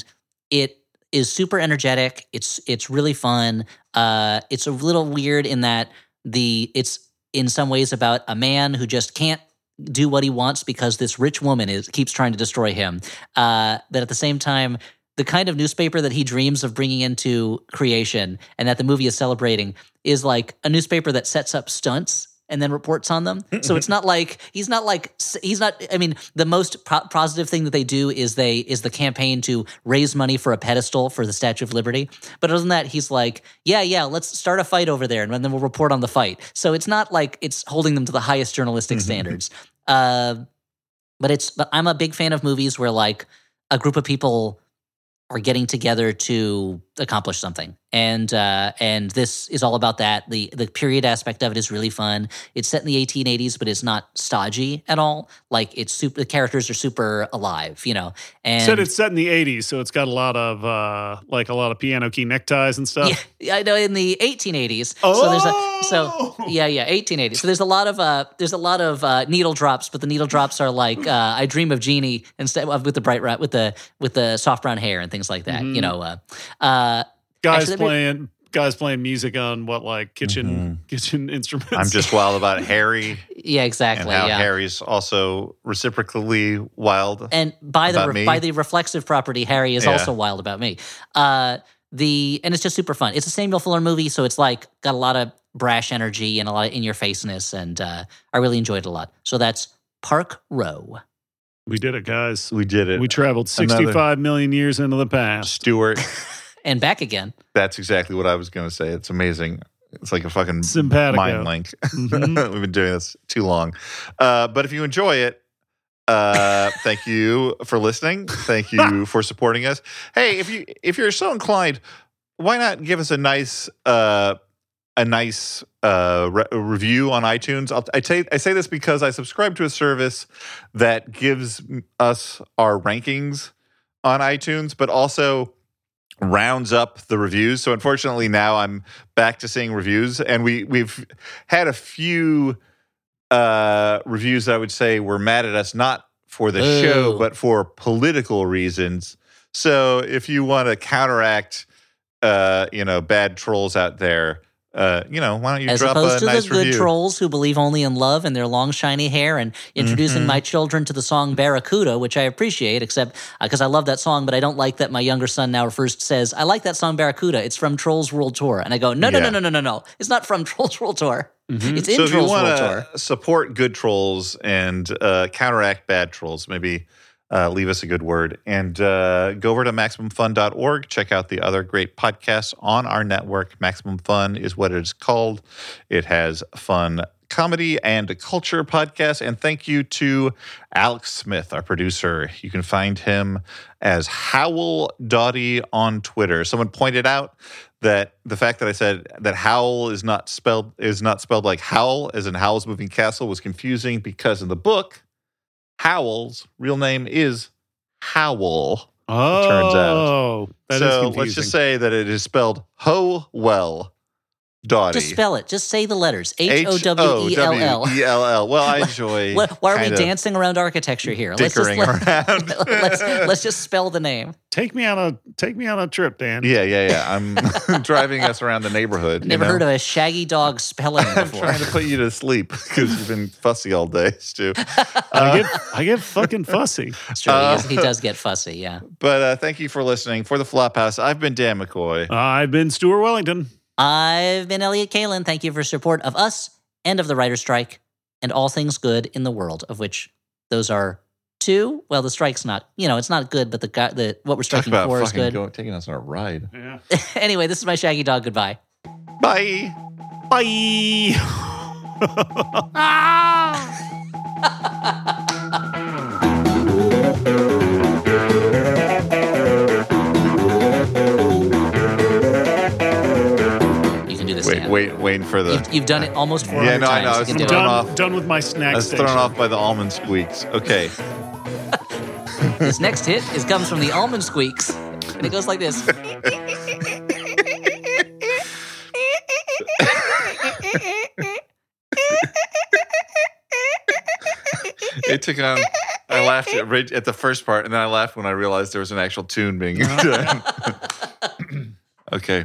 it is super energetic. It's it's really fun. Uh, it's a little weird in that the it's in some ways about a man who just can't do what he wants because this rich woman is keeps trying to destroy him. Uh, but at the same time, the kind of newspaper that he dreams of bringing into creation and that the movie is celebrating is like a newspaper that sets up stunts and then reports on them. So it's not like he's not like he's not. I mean, the most pro- positive thing that they do is they is the campaign to raise money for a pedestal for the Statue of Liberty. But other than that, he's like, yeah, yeah, let's start a fight over there, and then we'll report on the fight. So it's not like it's holding them to the highest journalistic standards. Uh, but it's but I'm a big fan of movies where like a group of people are getting together to accomplish something. And uh, and this is all about that. The the period aspect of it is really fun. It's set in the eighteen eighties, but it's not stodgy at all. Like, it's super, the characters are super alive, you know. And said it's set in the eighties, so it's got a lot of, uh, like, a lot of piano key neckties and stuff. Yeah, I know, in the eighteen eighties. Oh! So, there's a, so yeah, yeah, eighteen eighties. So there's a lot of, uh, there's a lot of uh, needle drops, but the needle drops are like, uh, I Dream of Jeannie instead with the bright, with the, with the soft brown hair and things like that, mm-hmm. you know. Uh, uh, Guys Actually, playing, me, guys playing music on what, like kitchen, mm-hmm. kitchen instruments. I'm just wild about Harry. Yeah, exactly. And how yeah. Harry's also reciprocally wild. And by the re- by the reflexive property, Harry is yeah. also wild about me. Uh, the and it's just super fun. It's a Samuel Fuller movie, so it's like got a lot of brash energy and a lot of in your faceness, and uh, I really enjoyed it a lot. So that's Park Row. We did it, guys. We did it. We traveled sixty-five Another million years into the past, Stuart. And back again. That's exactly what I was going to say. It's amazing. It's like a fucking Simpatico. Mind link. Mm-hmm. We've been doing this too long. Uh, but if you enjoy it, uh, thank you for listening. Thank you for supporting us. Hey, if you if you're so inclined, why not give us a nice uh, a nice uh, re- review on iTunes? I'll, I t- I say this because I subscribe to a service that gives us our rankings on iTunes, but also rounds up the reviews. So unfortunately now I'm back to seeing reviews, and we we've had a few uh, reviews that I would say were mad at us, not for the Ooh. show, but for political reasons. So if you want to counteract, uh, you know, bad trolls out there, uh, you know, why don't you As drop a nice review? As opposed to the good trolls who believe only in love and their long, shiny hair, and introducing mm-hmm. my children to the song Barracuda, which I appreciate, except because uh, I love that song, but I don't like that my younger son now first says, I like that song Barracuda. It's from Trolls World Tour. And I go, no, no, yeah. no, no, no, no, no. It's not from Trolls World Tour. Mm-hmm. It's in so Trolls World Tour. So if you want to support good trolls and uh, counteract bad trolls, maybe uh, leave us a good word. And uh, go over to Maximum Fun dot org. Check out the other great podcasts on our network. Maximum Fun is what it's called. It has fun comedy and culture podcasts. And thank you to Alex Smith, our producer. You can find him as Howl Dottie on Twitter. Someone pointed out that the fact that I said that howl is not spelled is not spelled like howl, as in Howl's Moving Castle, was confusing because in the book, Howl's real name is Howl. Oh, it turns out. That so is confusing. Let's just say that it is spelled Ho-well Dottie. Just spell it. Just say the letters. H O W E L L. E L L. Well, I enjoy Why are we dancing around architecture here? Dickering let's just, around. let's, let's just spell the name. Take me on a take me on a trip, Dan. Yeah, yeah, yeah. I'm driving us around the neighborhood. Never you know? heard of a shaggy dog spelling before. I'm trying to put you to sleep because you've been fussy all day, Stu. Uh, I get I get fucking fussy. That's true. Uh, he, is, he does get fussy, yeah. But uh, thank you for listening. For the Flop House, I've been Dan McCoy. Uh, I've been Stuart Wellington. I've been Elliot Kalen. Thank you for support of us and of the writer's strike and all things good in the world, of which those are two. Well, the strike's not, you know, it's not good, but the the what we're striking Talk about for is good. Going, taking us on a ride. Yeah. Anyway, this is my shaggy dog. Goodbye. Bye. Bye. Ah! Wait, waiting for the. You've, you've done it almost four hundred times. Yeah, no, I know. I was thrown done, off. Done with my snack. I was thrown station. off by the almond squeaks. Okay. This next hit is comes from the almond squeaks, and it goes like this. It took on. I laughed at, at the first part, and then I laughed when I realized there was an actual tune being done. Okay.